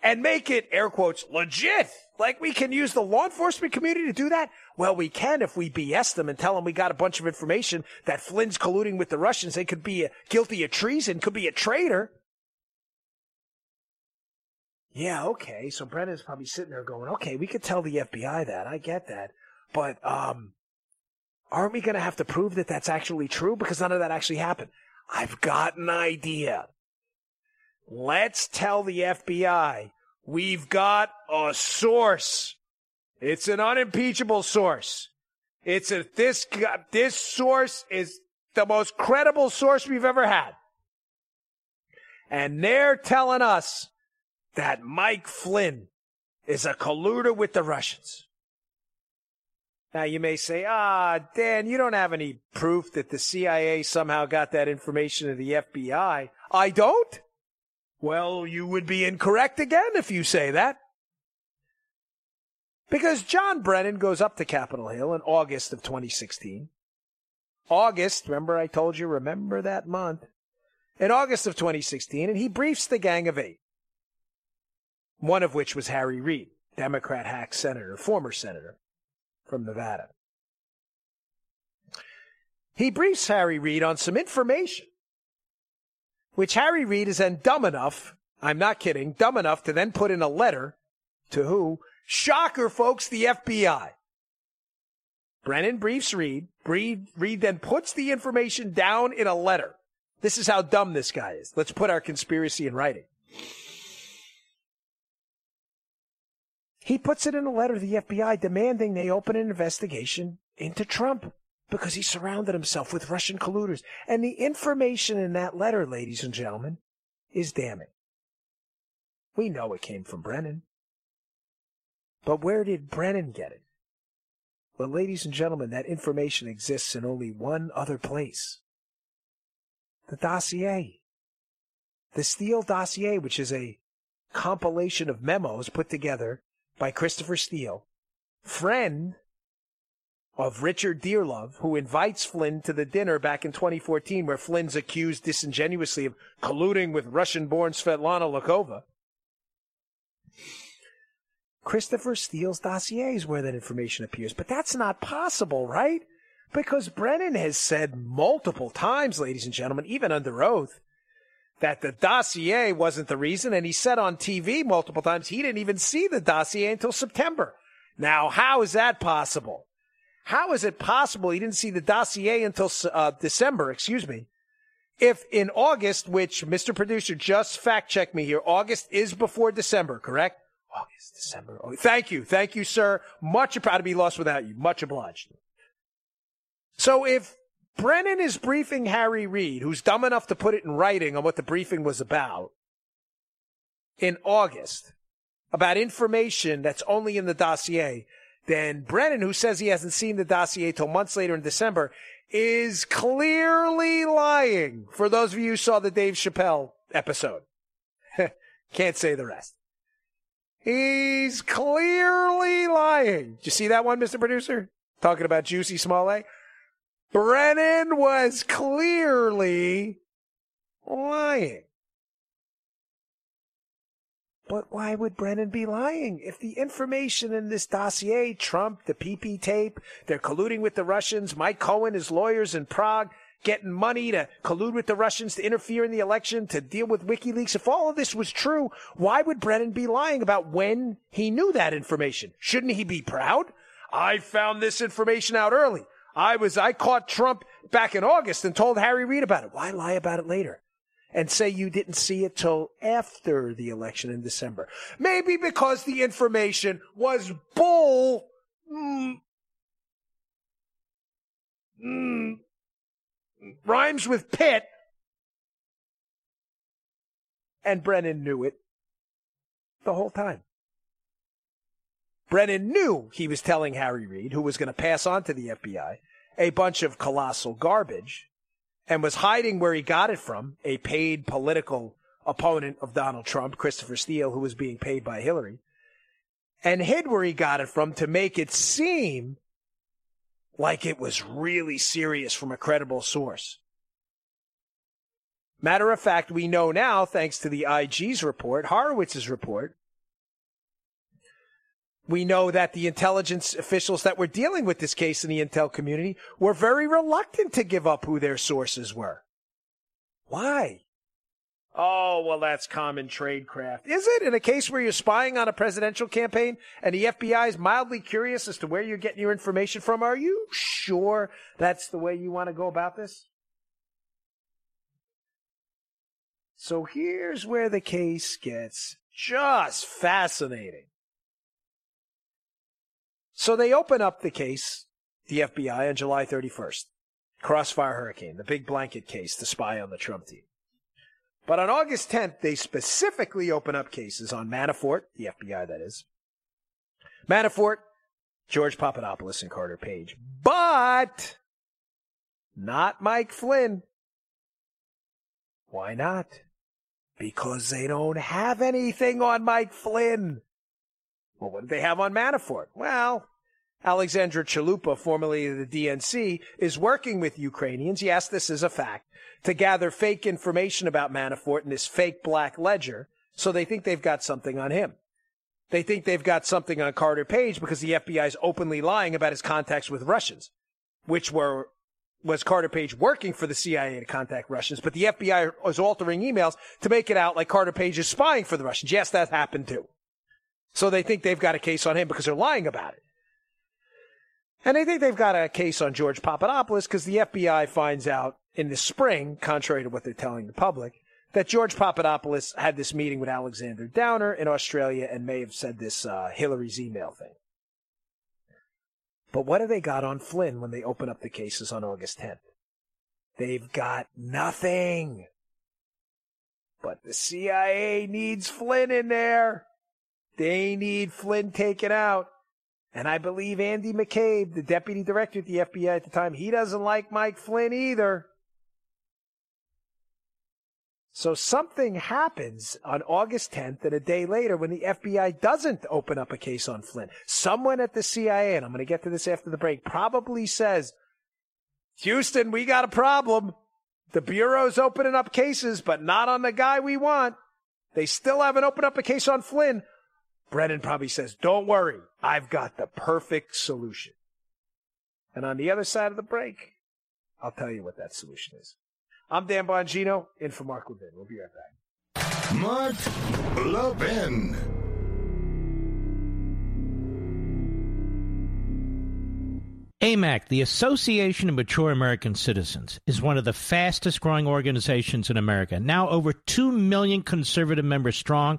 and make it, air quotes, legit? Like, we can use the law enforcement community to do that? Well, we can if we BS them and tell them we got a bunch of information that Flynn's colluding with the Russians. They could be guilty of treason, could be a traitor. Yeah, okay. So Brennan's probably sitting there going, okay, we could tell the FBI that. I get that. But aren't we going to have to prove that that's actually true? Because none of that actually happened. I've got an idea. Let's tell the FBI we've got a source. It's an unimpeachable source. It's a this source is the most credible source we've ever had. And they're telling us that Mike Flynn is a colluder with the Russians. Now, you may say, Dan, you don't have any proof that the CIA somehow got that information to the FBI. I don't? Well, you would be incorrect again if you say that. Because John Brennan goes up to Capitol Hill in August of 2016. Remember I told you, remember that month. In August of 2016, and he briefs the Gang of Eight. One of which was Harry Reid, Democrat hack senator, former senator from Nevada. He briefs Harry Reid on some information, which Harry Reid is then dumb enough, I'm not kidding, dumb enough to then put in a letter to who? Shocker, folks, the FBI. Brennan briefs Reid. Reid then puts the information down in a letter. This is how dumb this guy is. Let's put our conspiracy in writing. He puts it in a letter to the FBI demanding they open an investigation into Trump because he surrounded himself with Russian colluders. And the information in that letter, ladies and gentlemen, is damning. We know it came from Brennan. But where did Brennan get it? Well, ladies and gentlemen, that information exists in only one other place. The dossier. The Steele dossier, which is a compilation of memos put together by Christopher Steele, friend of Richard Dearlove, who invites Flynn to the dinner back in 2014 where Flynn's accused disingenuously of colluding with Russian-born Svetlana Lokhova. Christopher Steele's dossier is where that information appears. But that's not possible, right? Because Brennan has said multiple times, ladies and gentlemen, even under oath, that the dossier wasn't the reason. And he said on TV multiple times he didn't even see the dossier until September. Now, how is that possible? How is it possible he didn't see the dossier until December, if in August, which, Mr. Producer, just fact-check me here, August is before December, correct? August, December. Oh, thank you, sir. Much proud to be lost without you. Much obliged. So if Brennan is briefing Harry Reid, who's dumb enough to put it in writing on what the briefing was about, in August, about information that's only in the dossier, then Brennan, who says he hasn't seen the dossier till months later in December, is clearly lying. For those of you who saw the Dave Chappelle episode, can't say the rest. He's clearly lying. Did you see that one, Mr. Producer? Talking about Juicy Smollett. Brennan was clearly lying. But why would Brennan be lying? If the information in this dossier, Trump, the PP tape, they're colluding with the Russians, Mike Cohen, his lawyers in Prague, getting money to collude with the Russians to interfere in the election, to deal with WikiLeaks. If all of this was true, why would Brennan be lying about when he knew that information? Shouldn't he be proud? I found this information out early. I caught Trump back in August and told Harry Reid about it. Why lie about it later and say you didn't see it till after the election in December? Maybe because the information was bull. Rhymes with Pitt. And Brennan knew it. the whole time. Brennan knew he was telling Harry Reid, who was going to pass on to the FBI, a bunch of colossal garbage, and was hiding where he got it from, a paid political opponent of Donald Trump, Christopher Steele, who was being paid by Hillary, and hid where he got it from to make it seem like it was really serious from a credible source. Matter of fact, we know now, thanks to the IG's report, Horowitz's report, we know that the intelligence officials that were dealing with this case in the intel community were very reluctant to give up who their sources were. Why? Oh, well, that's common tradecraft. Is it? In a case where you're spying on a presidential campaign and the FBI is mildly curious as to where you're getting your information from, are you sure that's the way you want to go about this? So here's where the case gets just fascinating. So they open up the case, the FBI, on July 31st. Crossfire Hurricane, the big blanket case to spy on the Trump team. But on August 10th, they specifically open up cases on Manafort, the FBI that is, Manafort, George Papadopoulos, and Carter Page. But not Mike Flynn. Why not? Because they don't have anything on Mike Flynn. Well, what did they have on Manafort? Well, Alexandra Chalupa, formerly the DNC, is working with Ukrainians, yes, this is a fact, to gather fake information about Manafort in this fake black ledger, so they think they've got something on him. They think they've got something on Carter Page because the FBI is openly lying about his contacts with Russians, which were... was Carter Page working for the CIA to contact Russians, but the FBI was altering emails to make it out like Carter Page is spying for the Russians. Yes, that happened too. So they think they've got a case on him because they're lying about it. And they think they've got a case on George Papadopoulos because the FBI finds out in the spring, contrary to what they're telling the public, that George Papadopoulos had this meeting with Alexander Downer in Australia and may have said this Hillary's email thing. But what have they got on Flynn when they open up the cases on August 10th? They've got nothing. But the CIA needs Flynn in there. They need Flynn taken out. And I believe Andy McCabe, the deputy director at the FBI at the time, he doesn't like Mike Flynn either. So something happens on August 10th and a day later when the FBI doesn't open up a case on Flynn. Someone at the CIA, and I'm going to get to this after the break, probably says, Houston, we got a problem. The Bureau's opening up cases, but not on the guy we want. They still haven't opened up a case on Flynn. Brennan probably says, don't worry, I've got the perfect solution. And on the other side of the break, I'll tell you what that solution is. I'm Dan Bongino, in for Mark Levin. We'll be right back. Mark Levin. AMAC, the Association of Mature American Citizens, is one of the fastest-growing organizations in America, now over 2 million conservative members strong,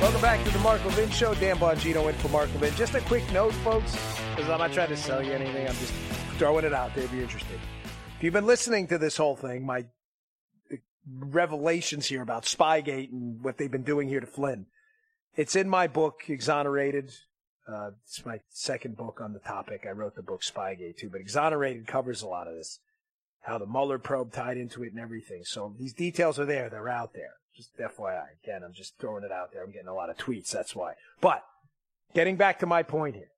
Welcome back to the Mark Levin Show. Dan Bongino in for Mark Levin. Just a quick note, folks, because I'm not trying to sell you anything. I'm just throwing it out there if you're interested. If you've been listening to this whole thing, my revelations here about Spygate and what they've been doing here to Flynn, it's in my book, Exonerated. It's my second book on the topic. I wrote the book Spygate, too, but Exonerated covers a lot of this, how the Mueller probe tied into it and everything. So these details are there. They're out there. Just FYI. Again, I'm just throwing it out there. I'm getting a lot of tweets. That's why. But getting back to my point here.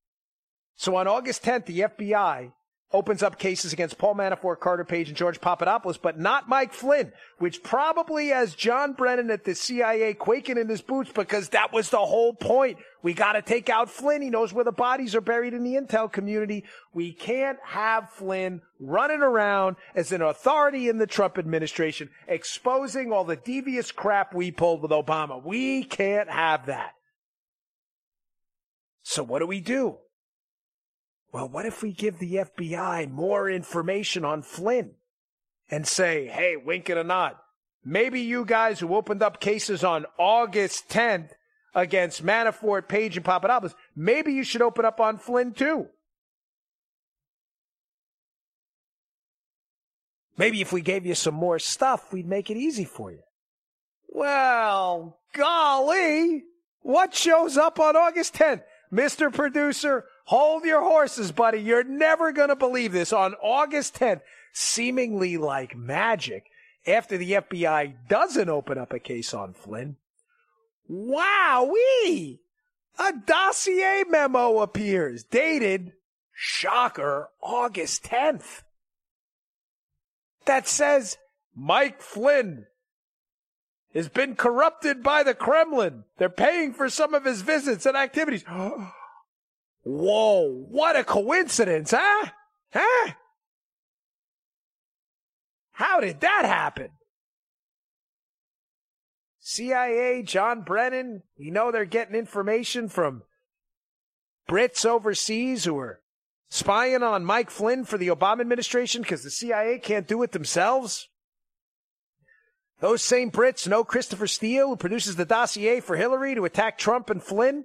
So on August 10th, the FBI opens up cases against Paul Manafort, Carter Page, and George Papadopoulos, but not Mike Flynn, which probably has John Brennan at the CIA quaking in his boots because that was the whole point. We got to take out Flynn. He knows where the bodies are buried in the intel community. We can't have Flynn running around as an authority in the Trump administration, exposing all the devious crap we pulled with Obama. We can't have that. So what do? Well, what if we give the FBI more information on Flynn and say, hey, wink and a nod, maybe you guys who opened up cases on August 10th against Manafort, Page, and Papadopoulos, maybe you should open up on Flynn too. Maybe if we gave you some more stuff, we'd make it easy for you. Well, golly, what shows up on August 10th? Mr. Producer, hold your horses, buddy. You're never going to believe this. On August 10th, seemingly like magic, after the FBI doesn't open up a case on Flynn, wowee, a dossier memo appears, dated, shocker, August 10th, that says Mike Flynn has been corrupted by the Kremlin. They're paying for some of his visits and activities. Whoa, what a coincidence, huh? Huh? How did that happen? CIA, John Brennan, you know they're getting information from Brits overseas who are spying on Mike Flynn for the Obama administration because the CIA can't do it themselves. Those same Brits know Christopher Steele, who produces the dossier for Hillary to attack Trump and Flynn.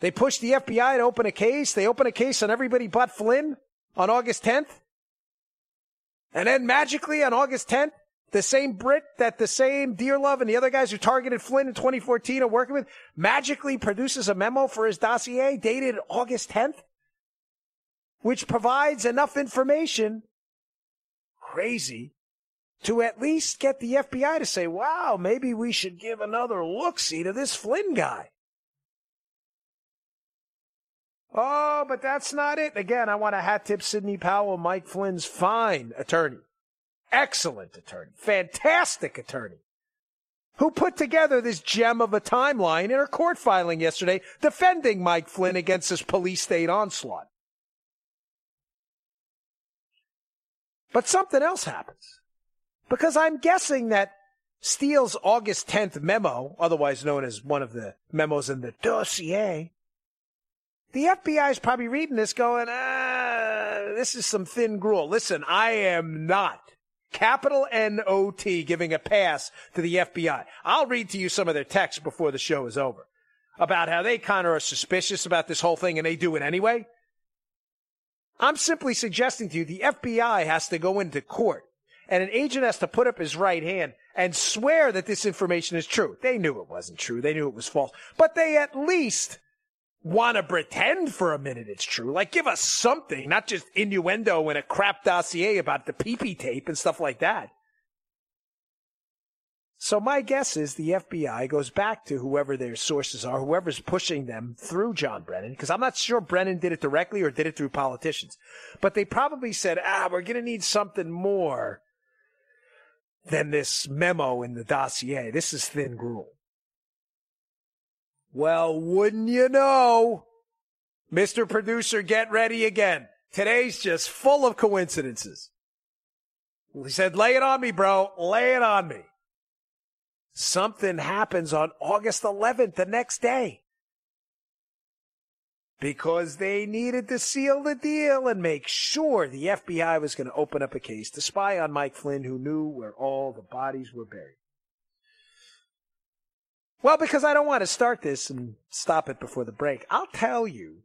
They pushed the FBI to open a case. They open a case on everybody but Flynn on August 10th. And then magically on August 10th, the same Brit that the same Dearlove and the other guys who targeted Flynn in 2014 are working with magically produces a memo for his dossier dated August 10th, which provides enough information, crazy, to at least get the FBI to say, wow, maybe we should give another look-see to this Flynn guy. Oh, but that's not it. Again, I want to hat tip Sidney Powell, Mike Flynn's fine attorney. Excellent attorney. Fantastic attorney. Who put together this gem of a timeline in her court filing yesterday, defending Mike Flynn against this police state onslaught. But something else happens. Because I'm guessing that Steele's August 10th memo, otherwise known as one of the memos in the dossier, the FBI is probably reading this going, this is some thin gruel. Listen, I am not, capital N-O-T, giving a pass to the FBI. I'll read to you some of their texts before the show is over about how they kind of are suspicious about this whole thing and they do it anyway. I'm simply suggesting to you the FBI has to go into court and an agent has to put up his right hand and swear that this information is true. They knew it wasn't true. They knew it was false. But they at least want to pretend for a minute it's true. Like, give us something, not just innuendo and a crap dossier about the pee-pee tape and stuff like that. So my guess is the FBI goes back to whoever their sources are, whoever's pushing them through John Brennan, because I'm not sure Brennan did it directly or did it through politicians. But they probably said, we're going to need something more than this memo in the dossier. This is thin gruel. Well, wouldn't you know, Mr. Producer, get ready again. Today's just full of coincidences. He said, lay it on me, bro. Lay it on me. Something happens on August 11th, the next day. Because they needed to seal the deal and make sure the FBI was going to open up a case to spy on Mike Flynn, who knew where all the bodies were buried. Well, because I don't want to start this and stop it before the break, I'll tell you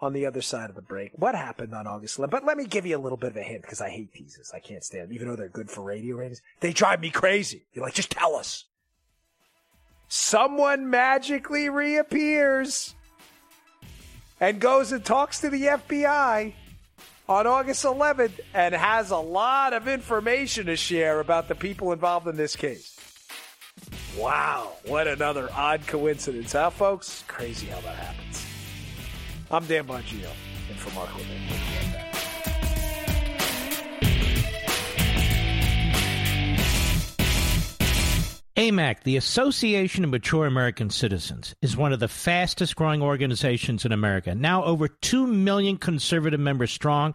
on the other side of the break what happened on August 11th. But let me give you a little bit of a hint because I hate teasers. I can't stand them, even though they're good for radio ratings. They drive me crazy. You're like, just tell us. Someone magically reappears and goes and talks to the FBI on August 11th and has a lot of information to share about the people involved in this case. Wow, what another odd coincidence, huh, folks? Crazy how that happens. I'm Dan Bongino, and for Mark Levin. AMAC, the Association of Mature American Citizens, is one of the fastest-growing organizations in America, now over 2 million conservative members strong,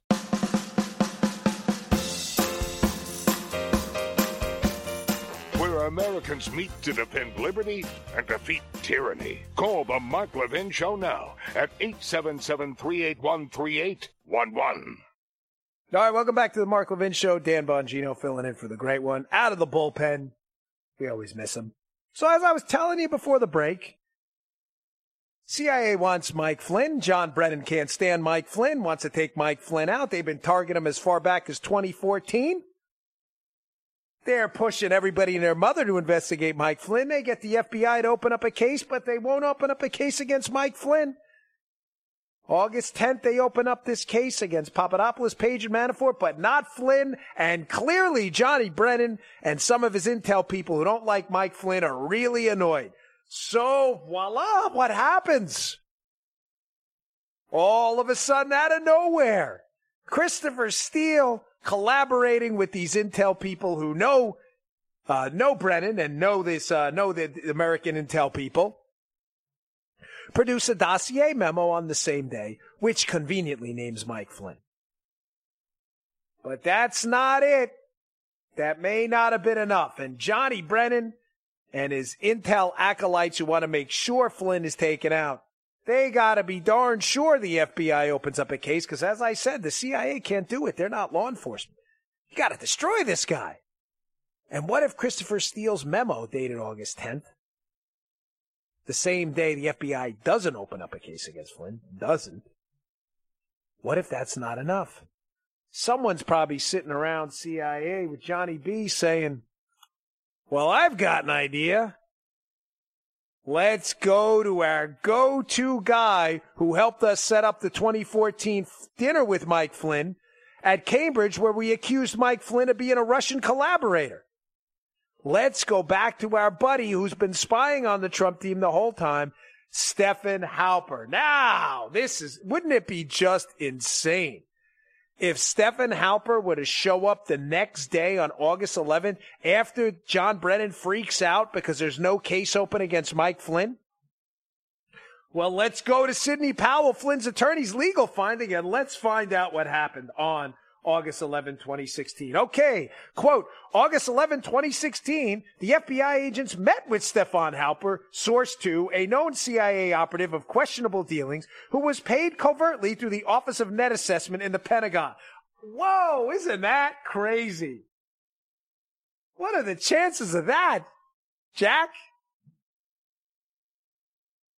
Americans meet to defend liberty and defeat tyranny. Call the Mark Levin Show now at 877-381-3811. All right, welcome back to the Mark Levin Show. Dan Bongino filling in for the great one. Out of the bullpen. We always miss him. So as I was telling you before the break, CIA wants Mike Flynn. John Brennan can't stand Mike Flynn, wants to take Mike Flynn out. They've been targeting him as far back as 2014. They're pushing everybody and their mother to investigate Mike Flynn. They get the FBI to open up a case, but they won't open up a case against Mike Flynn. August 10th, they open up this case against Papadopoulos, Page, and Manafort, but not Flynn. And clearly, Johnny Brennan and some of his intel people who don't like Mike Flynn are really annoyed. So, voila, what happens? All of a sudden, out of nowhere, Christopher Steele collaborating with these intel people who know Brennan and know the American intel people, produce a dossier memo on the same day, which conveniently names Mike Flynn. But that's not it. That may not have been enough. And Johnny Brennan and his intel acolytes who want to make sure Flynn is taken out, they got to be darn sure the FBI opens up a case because, as I said, the CIA can't do it. They're not law enforcement. You got to destroy this guy. And what if Christopher Steele's memo dated August 10th, the same day the FBI doesn't open up a case against Flynn, doesn't? What if that's not enough? Someone's probably sitting around CIA with Johnny B saying, well, I've got an idea. Let's go to our go-to guy who helped us set up the 2014 dinner with Mike Flynn at Cambridge where we accused Mike Flynn of being a Russian collaborator. Let's go back to our buddy who's been spying on the Trump team the whole time, Stefan Halper. Now, wouldn't it be just insane if Stefan Halper were to show up the next day on August 11th after John Brennan freaks out because there's no case open against Mike Flynn? Well, let's go to Sidney Powell, Flynn's attorney's legal finding, and let's find out what happened on August 11, 2016. Okay, quote, August 11, 2016, the FBI agents met with Stefan Halper, source 2, a known CIA operative of questionable dealings, who was paid covertly through the Office of Net Assessment in the Pentagon. Whoa, isn't that crazy? What are the chances of that, Jack?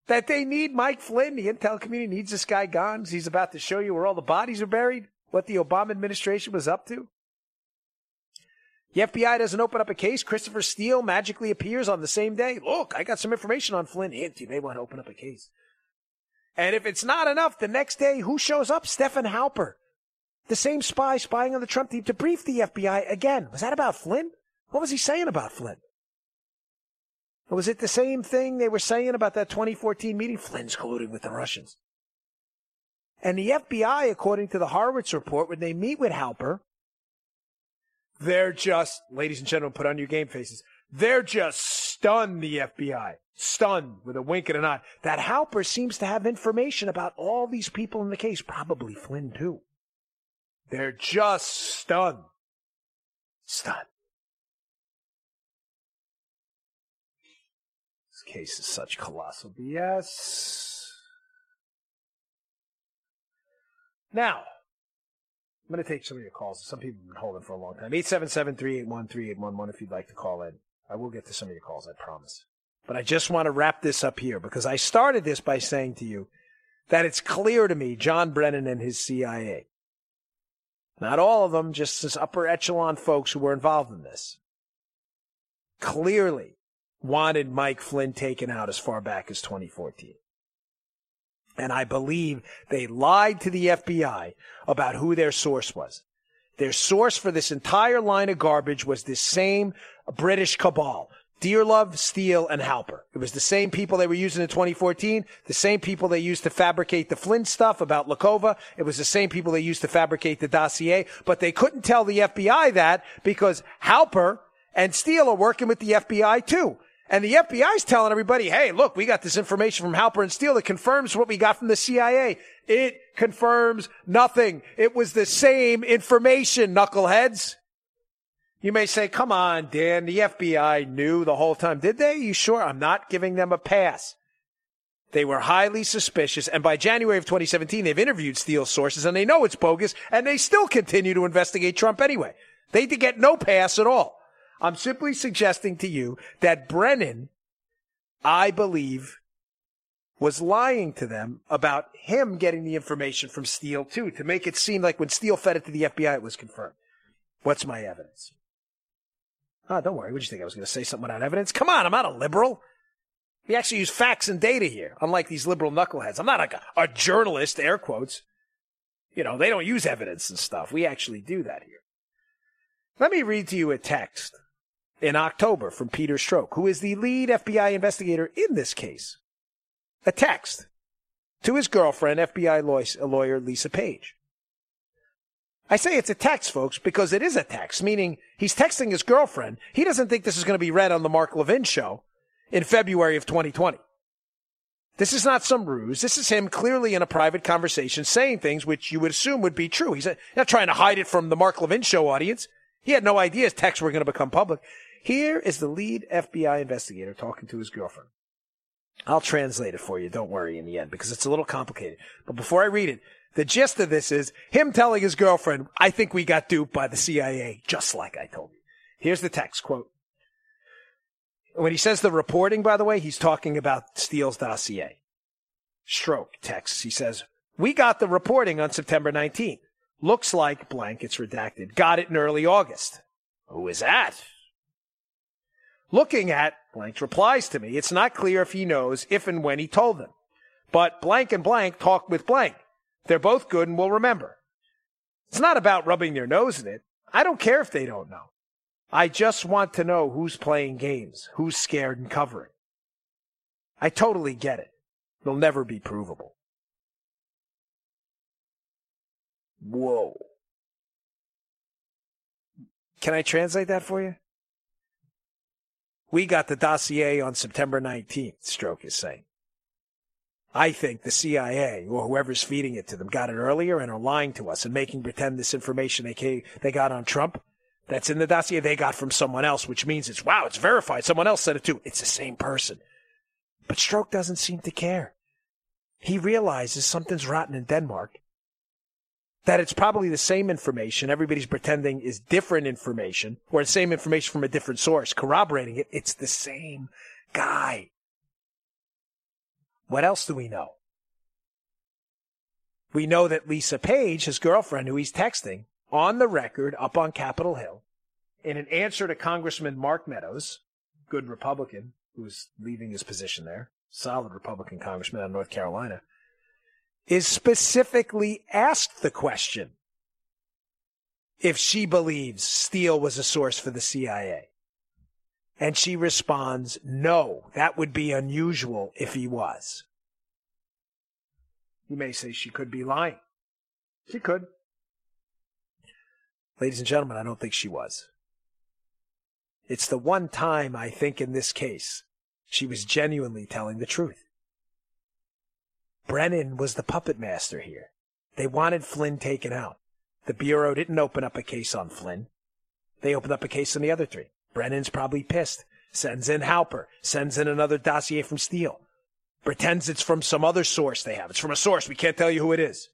That they need Mike Flynn, the intel community needs this guy gone, he's about to show you where all the bodies are buried? What the Obama administration was up to? The FBI doesn't open up a case. Christopher Steele magically appears on the same day. Look, I got some information on Flynn. You may want to open up a case. And if it's not enough, the next day, who shows up? Stefan Halper, the same spy spying on the Trump team to brief the FBI again. Was that about Flynn? What was he saying about Flynn? Or was it the same thing they were saying about that 2014 meeting? Flynn's colluding with the Russians. And the FBI, according to the Horowitz report, when they meet with Halper, they're just, ladies and gentlemen, put on your game faces. They're just stun the FBI. Stunned with a wink and an eye. That Halper seems to have information about all these people in the case. Probably Flynn, too. They're just stunned. Stunned. This case is such colossal BS. Now, I'm going to take some of your calls. Some people have been holding for a long time. 877-381-3811 if you'd like to call in. I will get to some of your calls, I promise. But I just want to wrap this up here because I started this by saying to you that it's clear to me, John Brennan and his CIA. Not all of them, just this upper echelon folks who were involved in this. Clearly wanted Mike Flynn taken out as far back as 2014. And I believe they lied to the FBI about who their source was. Their source for this entire line of garbage was this same British cabal. Dearlove, Steele, and Halper. It was the same people they were using in 2014, the same people they used to fabricate the Flynn stuff about Lokhova. It was the same people they used to fabricate the dossier. But they couldn't tell the FBI that because Halper and Steele are working with the FBI too. And the FBI's telling everybody, hey, look, we got this information from Halper and Steele that confirms what we got from the CIA. It confirms nothing. It was the same information, knuckleheads. You may say, come on, Dan, the FBI knew the whole time. Did they? You sure? I'm not giving them a pass. They were highly suspicious, and by January of 2017, they've interviewed Steele's sources, and they know it's bogus, and they still continue to investigate Trump anyway. They did get no pass at all. I'm simply suggesting to you that Brennan, I believe, was lying to them about him getting the information from Steele, too, to make it seem like when Steele fed it to the FBI, it was confirmed. What's my evidence? Oh, don't worry. What did you think? I was going to say something without evidence? Come on, I'm not a liberal. We actually use facts and data here, unlike these liberal knuckleheads. I'm not like a journalist, air quotes. You know, they don't use evidence and stuff. We actually do that here. Let me read to you a text in October from Peter Strzok, who is the lead FBI investigator in this case. A text to his girlfriend, FBI lawyer Lisa Page. I say it's a text, folks, because it is a text, meaning he's texting his girlfriend. He doesn't think this is going to be read on the Mark Levin show in February of 2020. This is not some ruse. This is him clearly in a private conversation saying things which you would assume would be true. He's not trying to hide it from the Mark Levin show audience. He had no idea his texts were going to become public. Here is the lead FBI investigator talking to his girlfriend. I'll translate it for you. Don't worry in the end because it's a little complicated. But before I read it, the gist of this is him telling his girlfriend, I think we got duped by the CIA, just like I told you. Here's the text, quote. When he says the reporting, by the way, he's talking about Steele's dossier. Stroke texts. He says, we got the reporting on September 19th. Looks like blank, it's redacted. Got it in early August. Who is that? Looking at blank's replies to me, it's not clear if he knows if and when he told them. But blank and blank talked with blank. They're both good and will remember. It's not about rubbing their nose in it. I don't care if they don't know. I just want to know who's playing games, who's scared and covering. I totally get it. They'll never be provable. Whoa. Can I translate that for you? We got the dossier on September 19th, Strzok is saying. I think the CIA, or whoever's feeding it to them, got it earlier and are lying to us and making pretend this information they got on Trump, that's in the dossier, they got from someone else, which means it's, wow, it's verified. Someone else said it too. It's the same person. But Strzok doesn't seem to care. He realizes something's rotten in Denmark, that it's probably the same information everybody's pretending is different information, or the same information from a different source, corroborating it. It's the same guy. What else do we know? We know that Lisa Page, his girlfriend who he's texting, on the record up on Capitol Hill, in an answer to Congressman Mark Meadows, good Republican, who's leaving his position there, solid Republican congressman out of North Carolina, is specifically asked the question if she believes Steele was a source for the CIA. And she responds, no, that would be unusual if he was. You may say she could be lying. She could. Ladies and gentlemen, I don't think she was. It's the one time, I think, in this case, she was genuinely telling the truth. Brennan was the puppet master here. They wanted Flynn taken out. The Bureau didn't open up a case on Flynn. They opened up a case on the other three. Brennan's probably pissed. Sends in Halper. Sends in another dossier from Steele. Pretends it's from some other source they have. It's from a source. We can't tell you who it is.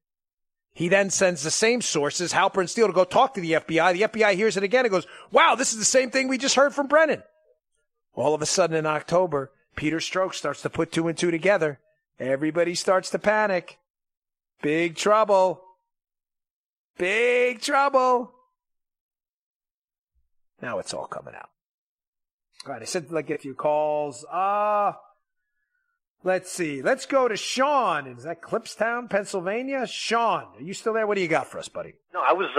He then sends the same sources, Halper and Steele, to go talk to the FBI. The FBI hears it again and goes, wow, this is the same thing we just heard from Brennan. All of a sudden in October, Peter Strzok starts to put two and two together. Everybody starts to panic. Big trouble. Big trouble. Now it's all coming out. All right, I said like a few calls. Let's see. Let's go to Sean. Is that Clipstown, Pennsylvania? Sean, are you still there? What do you got for us, buddy? No, I was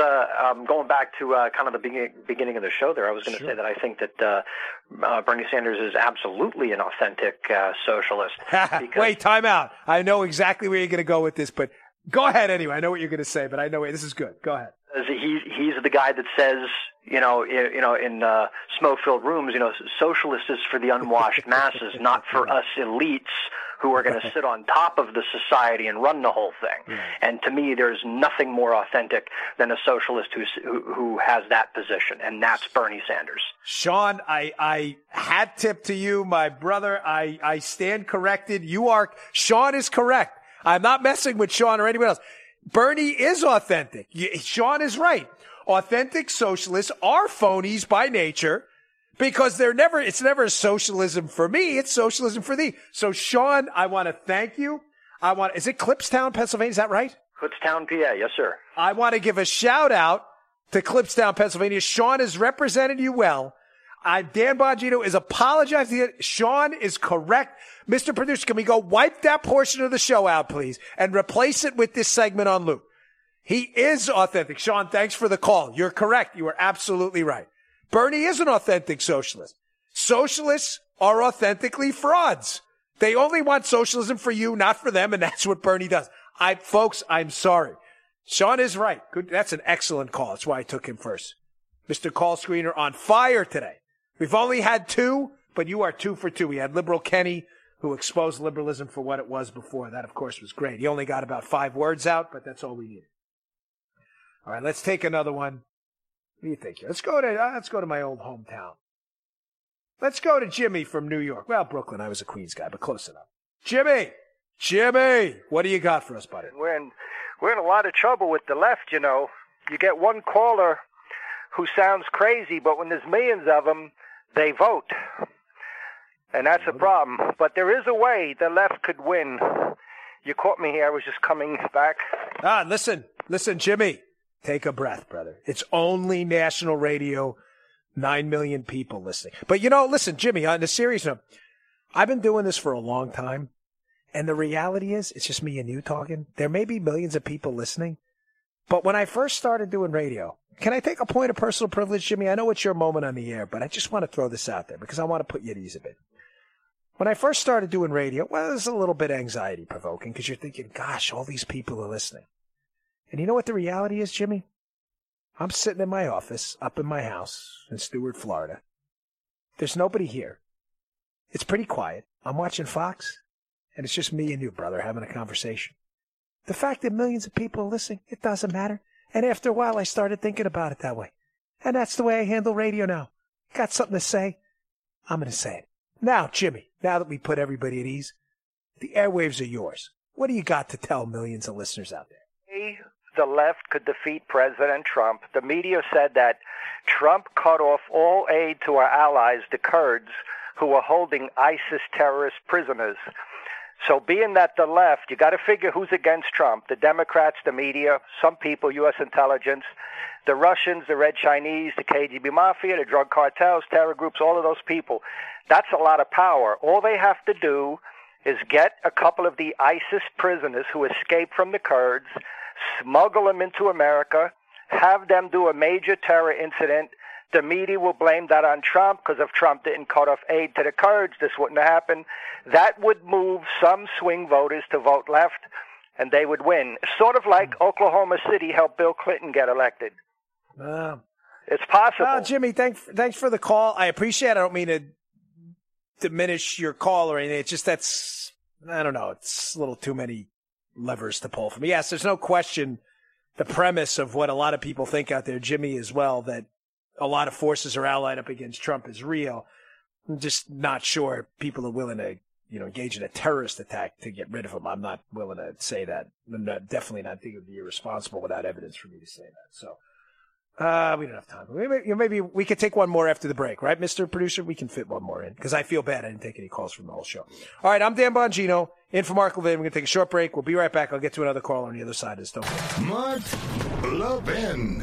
going back to kind of the beginning of the show there. I was going to say that I think that Bernie Sanders is absolutely an authentic socialist. Wait, time out. I know exactly where you're going to go with this, but go ahead anyway. I know what you're going to say, but I know this is good. Go ahead. He's the guy that says, in smoke-filled rooms, socialist is for the unwashed masses, not for us elites who are going to sit on top of the society and run the whole thing. Yeah. And to me, there's nothing more authentic than a socialist who has that position, and that's Bernie Sanders. Sean, I hat tip to you, my brother. I stand corrected. Sean is correct. I'm not messing with Sean or anyone else. Bernie is authentic. Sean is right. Authentic socialists are phonies by nature because it's never socialism for me. It's socialism for thee. So Sean, I want to thank you. Is it Clipstown, Pennsylvania? Is that right? Clipstown, PA. Yes, sir. I want to give a shout out to Clipstown, Pennsylvania. Sean has represented you well. Dan Bongino is apologizing. Sean is correct. Mr. Producer, can we go wipe that portion of the show out, please, and replace it with this segment on loop? He is authentic. Sean, thanks for the call. You're correct. You are absolutely right. Bernie is an authentic socialist. Socialists are authentically frauds. They only want socialism for you, not for them, and that's what Bernie does. Folks, I'm sorry. Sean is right. Good. That's an excellent call. That's why I took him first. Mr. Call Screener on fire today. We've only had two, but you are 2 for 2. We had Liberal Kenny, who exposed liberalism for what it was before. That, of course, was great. He only got about 5 words out, but that's all we needed. All right, let's take another one. What do you think? Let's go to my old hometown. Let's go to Jimmy from New York. Well, Brooklyn, I was a Queens guy, but close enough. Jimmy, what do you got for us, buddy? We're in a lot of trouble with the left, You get one caller who sounds crazy, but when there's millions of them, they vote. And that's a problem. But there is a way the left could win. You caught me here. I was just coming back. Listen, Jimmy. Take a breath, brother. It's only national radio, 9 million people listening. But, listen, Jimmy, on a serious note, I've been doing this for a long time. And the reality is, it's just me and you talking. There may be millions of people listening. But when I first started doing radio, can I take a point of personal privilege, Jimmy? I know it's your moment on the air, but I just want to throw this out there because I want to put you at ease a bit. When I first started doing radio, it was a little bit anxiety-provoking because you're thinking, gosh, all these people are listening. And you know what the reality is, Jimmy? I'm sitting in my office up in my house in Stuart, Florida. There's nobody here. It's pretty quiet. I'm watching Fox, and it's just me and you, brother, having a conversation. The fact that millions of people are listening, it doesn't matter. And after a while, I started thinking about it that way. And that's the way I handle radio now. Got something to say? I'm going to say it. Now, Jimmy, now that we put everybody at ease, the airwaves are yours. What do you got to tell millions of listeners out there? The left could defeat President Trump. The media said that Trump cut off all aid to our allies, the Kurds, who were holding ISIS terrorist prisoners. So being that the left, you got to figure who's against Trump, the Democrats, the media, some people, U.S. intelligence, the Russians, the Red Chinese, the KGB mafia, the drug cartels, terror groups, all of those people. That's a lot of power. All they have to do is get a couple of the ISIS prisoners who escaped from the Kurds, smuggle them into America, have them do a major terror incident. The media will blame that on Trump because if Trump didn't cut off aid to the Kurds, this wouldn't have happened. That would move some swing voters to vote left, and they would win. Sort of like Oklahoma City helped Bill Clinton get elected. It's possible. Well, Jimmy, thanks for the call. I appreciate it. I don't mean to diminish your call or anything. It's just that's, I don't know, it's a little too many levers to pull for me. Yes, there's no question the premise of what a lot of people think out there, Jimmy, as well, that a lot of forces are allied up against Trump is real. I'm just not sure people are willing to, engage in a terrorist attack to get rid of him. I'm not willing to say that. Definitely not think it would be irresponsible without evidence for me to say that. So we don't have time. Maybe we could take one more after the break, right, Mr. Producer? We can fit one more in because I feel bad I didn't take any calls from the whole show. All right, I'm Dan Bongino, in for Mark Levin. We're going to take a short break. We'll be right back. I'll get to another caller on the other side of this. Don't forget. Mark Levin.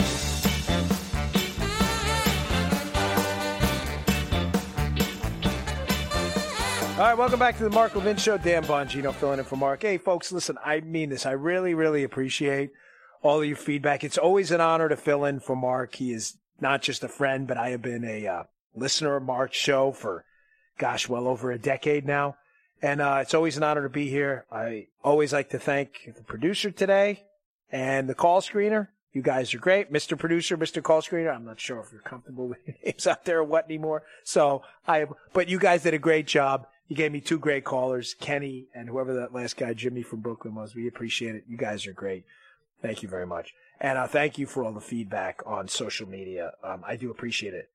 All right, welcome back to the Mark Levin Show. Dan Bongino filling in for Mark. Hey, folks, listen, I mean this. I really, really appreciate all of your feedback. It's always an honor to fill in for Mark. He is not just a friend, but I have been a listener of Mark's show for, gosh, well over a decade now. And it's always an honor to be here. I always like to thank the producer today and the call screener. You guys are great. Mr. Producer, Mr. Call Screener, I'm not sure if you're comfortable with your names out there or what anymore. But you guys did a great job. You gave me two great callers, Kenny and whoever that last guy, Jimmy from Brooklyn, was. We appreciate it. You guys are great. Thank you very much. And thank you for all the feedback on social media. I do appreciate it.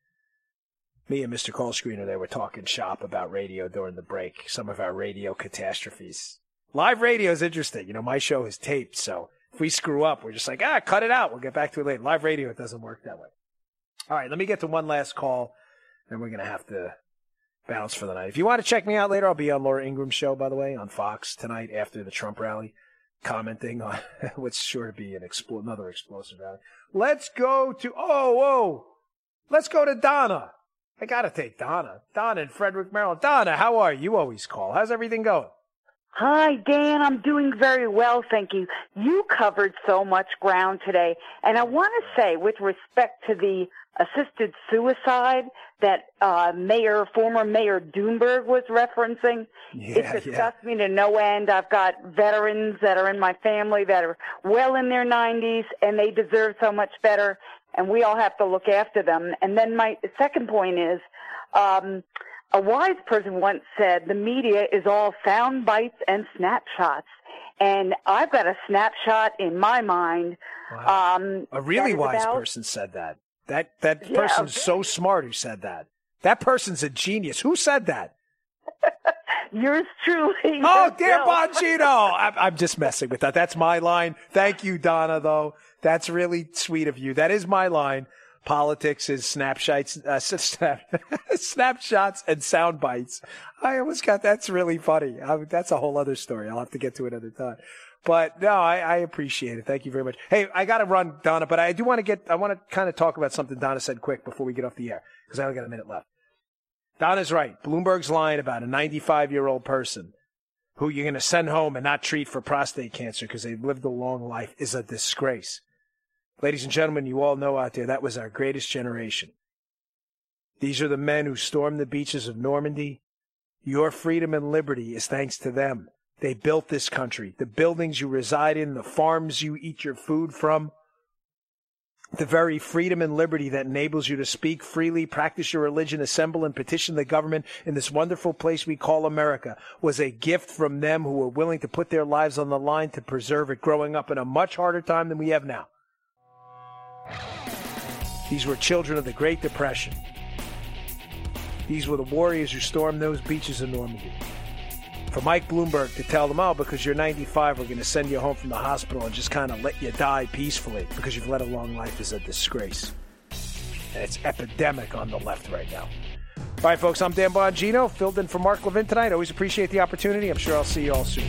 Me and Mr. Call Screener, they were talking shop about radio during the break, some of our radio catastrophes. Live radio is interesting. My show is taped, so if we screw up, we're just like, cut it out. We'll get back to it later. Live radio, it doesn't work that way. All right, let me get to one last call, and we're going to have to bounce for the night. If you want to check me out later, I'll be on Laura Ingram's show, by the way, on Fox tonight after the Trump rally, commenting on what's sure to be another explosive rally. Let's go to Donna. I got to take Donna. Donna in Frederick, Maryland. Donna, how are you? You always call. How's everything going? Hi, Dan. I'm doing very well, thank you. You covered so much ground today. And I want to say, with respect to the assisted suicide that former Mayor Bloomberg was referencing. Yeah, it disgusts me to no end. I've got veterans that are in my family that are well in their 90s, and they deserve so much better, and we all have to look after them. And then my second point is a wise person once said the media is all sound bites and snapshots. And I've got a snapshot in my mind. Wow. A really wise person said that. That person's so smart who said that. That person's a genius. Who said that? Yours truly. Oh, dear Bongino. I'm just messing with that. That's my line. Thank you, Donna, though. That's really sweet of you. That is my line. Politics is snapshots and sound bites. I almost got that's really funny. That's a whole other story. I'll have to get to another time. But no, I appreciate it. Thank you very much. Hey, I got to run, Donna, but I want to kind of talk about something Donna said quick before we get off the air because I only got a minute left. Donna's right. Bloomberg's lying about a 95-year-old person who you're going to send home and not treat for prostate cancer because they lived a long life is a disgrace. Ladies and gentlemen, you all know out there, that was our greatest generation. These are the men who stormed the beaches of Normandy. Your freedom and liberty is thanks to them. They built this country, the buildings you reside in, the farms you eat your food from. the very freedom and liberty that enables you to speak freely, practice your religion, assemble and petition the government in this wonderful place we call America was a gift from them who were willing to put their lives on the line to preserve it, growing up in a much harder time than we have now. These were children of the Great Depression. These were the warriors who stormed those beaches in Normandy. For Mike Bloomberg to tell them, oh, because you're 95, we're going to send you home from the hospital and just kind of let you die peacefully because you've led a long life is a disgrace. And it's epidemic on the left right now. All right, folks, I'm Dan Bongino, filled in for Mark Levin tonight. Always appreciate the opportunity. I'm sure I'll see you all soon.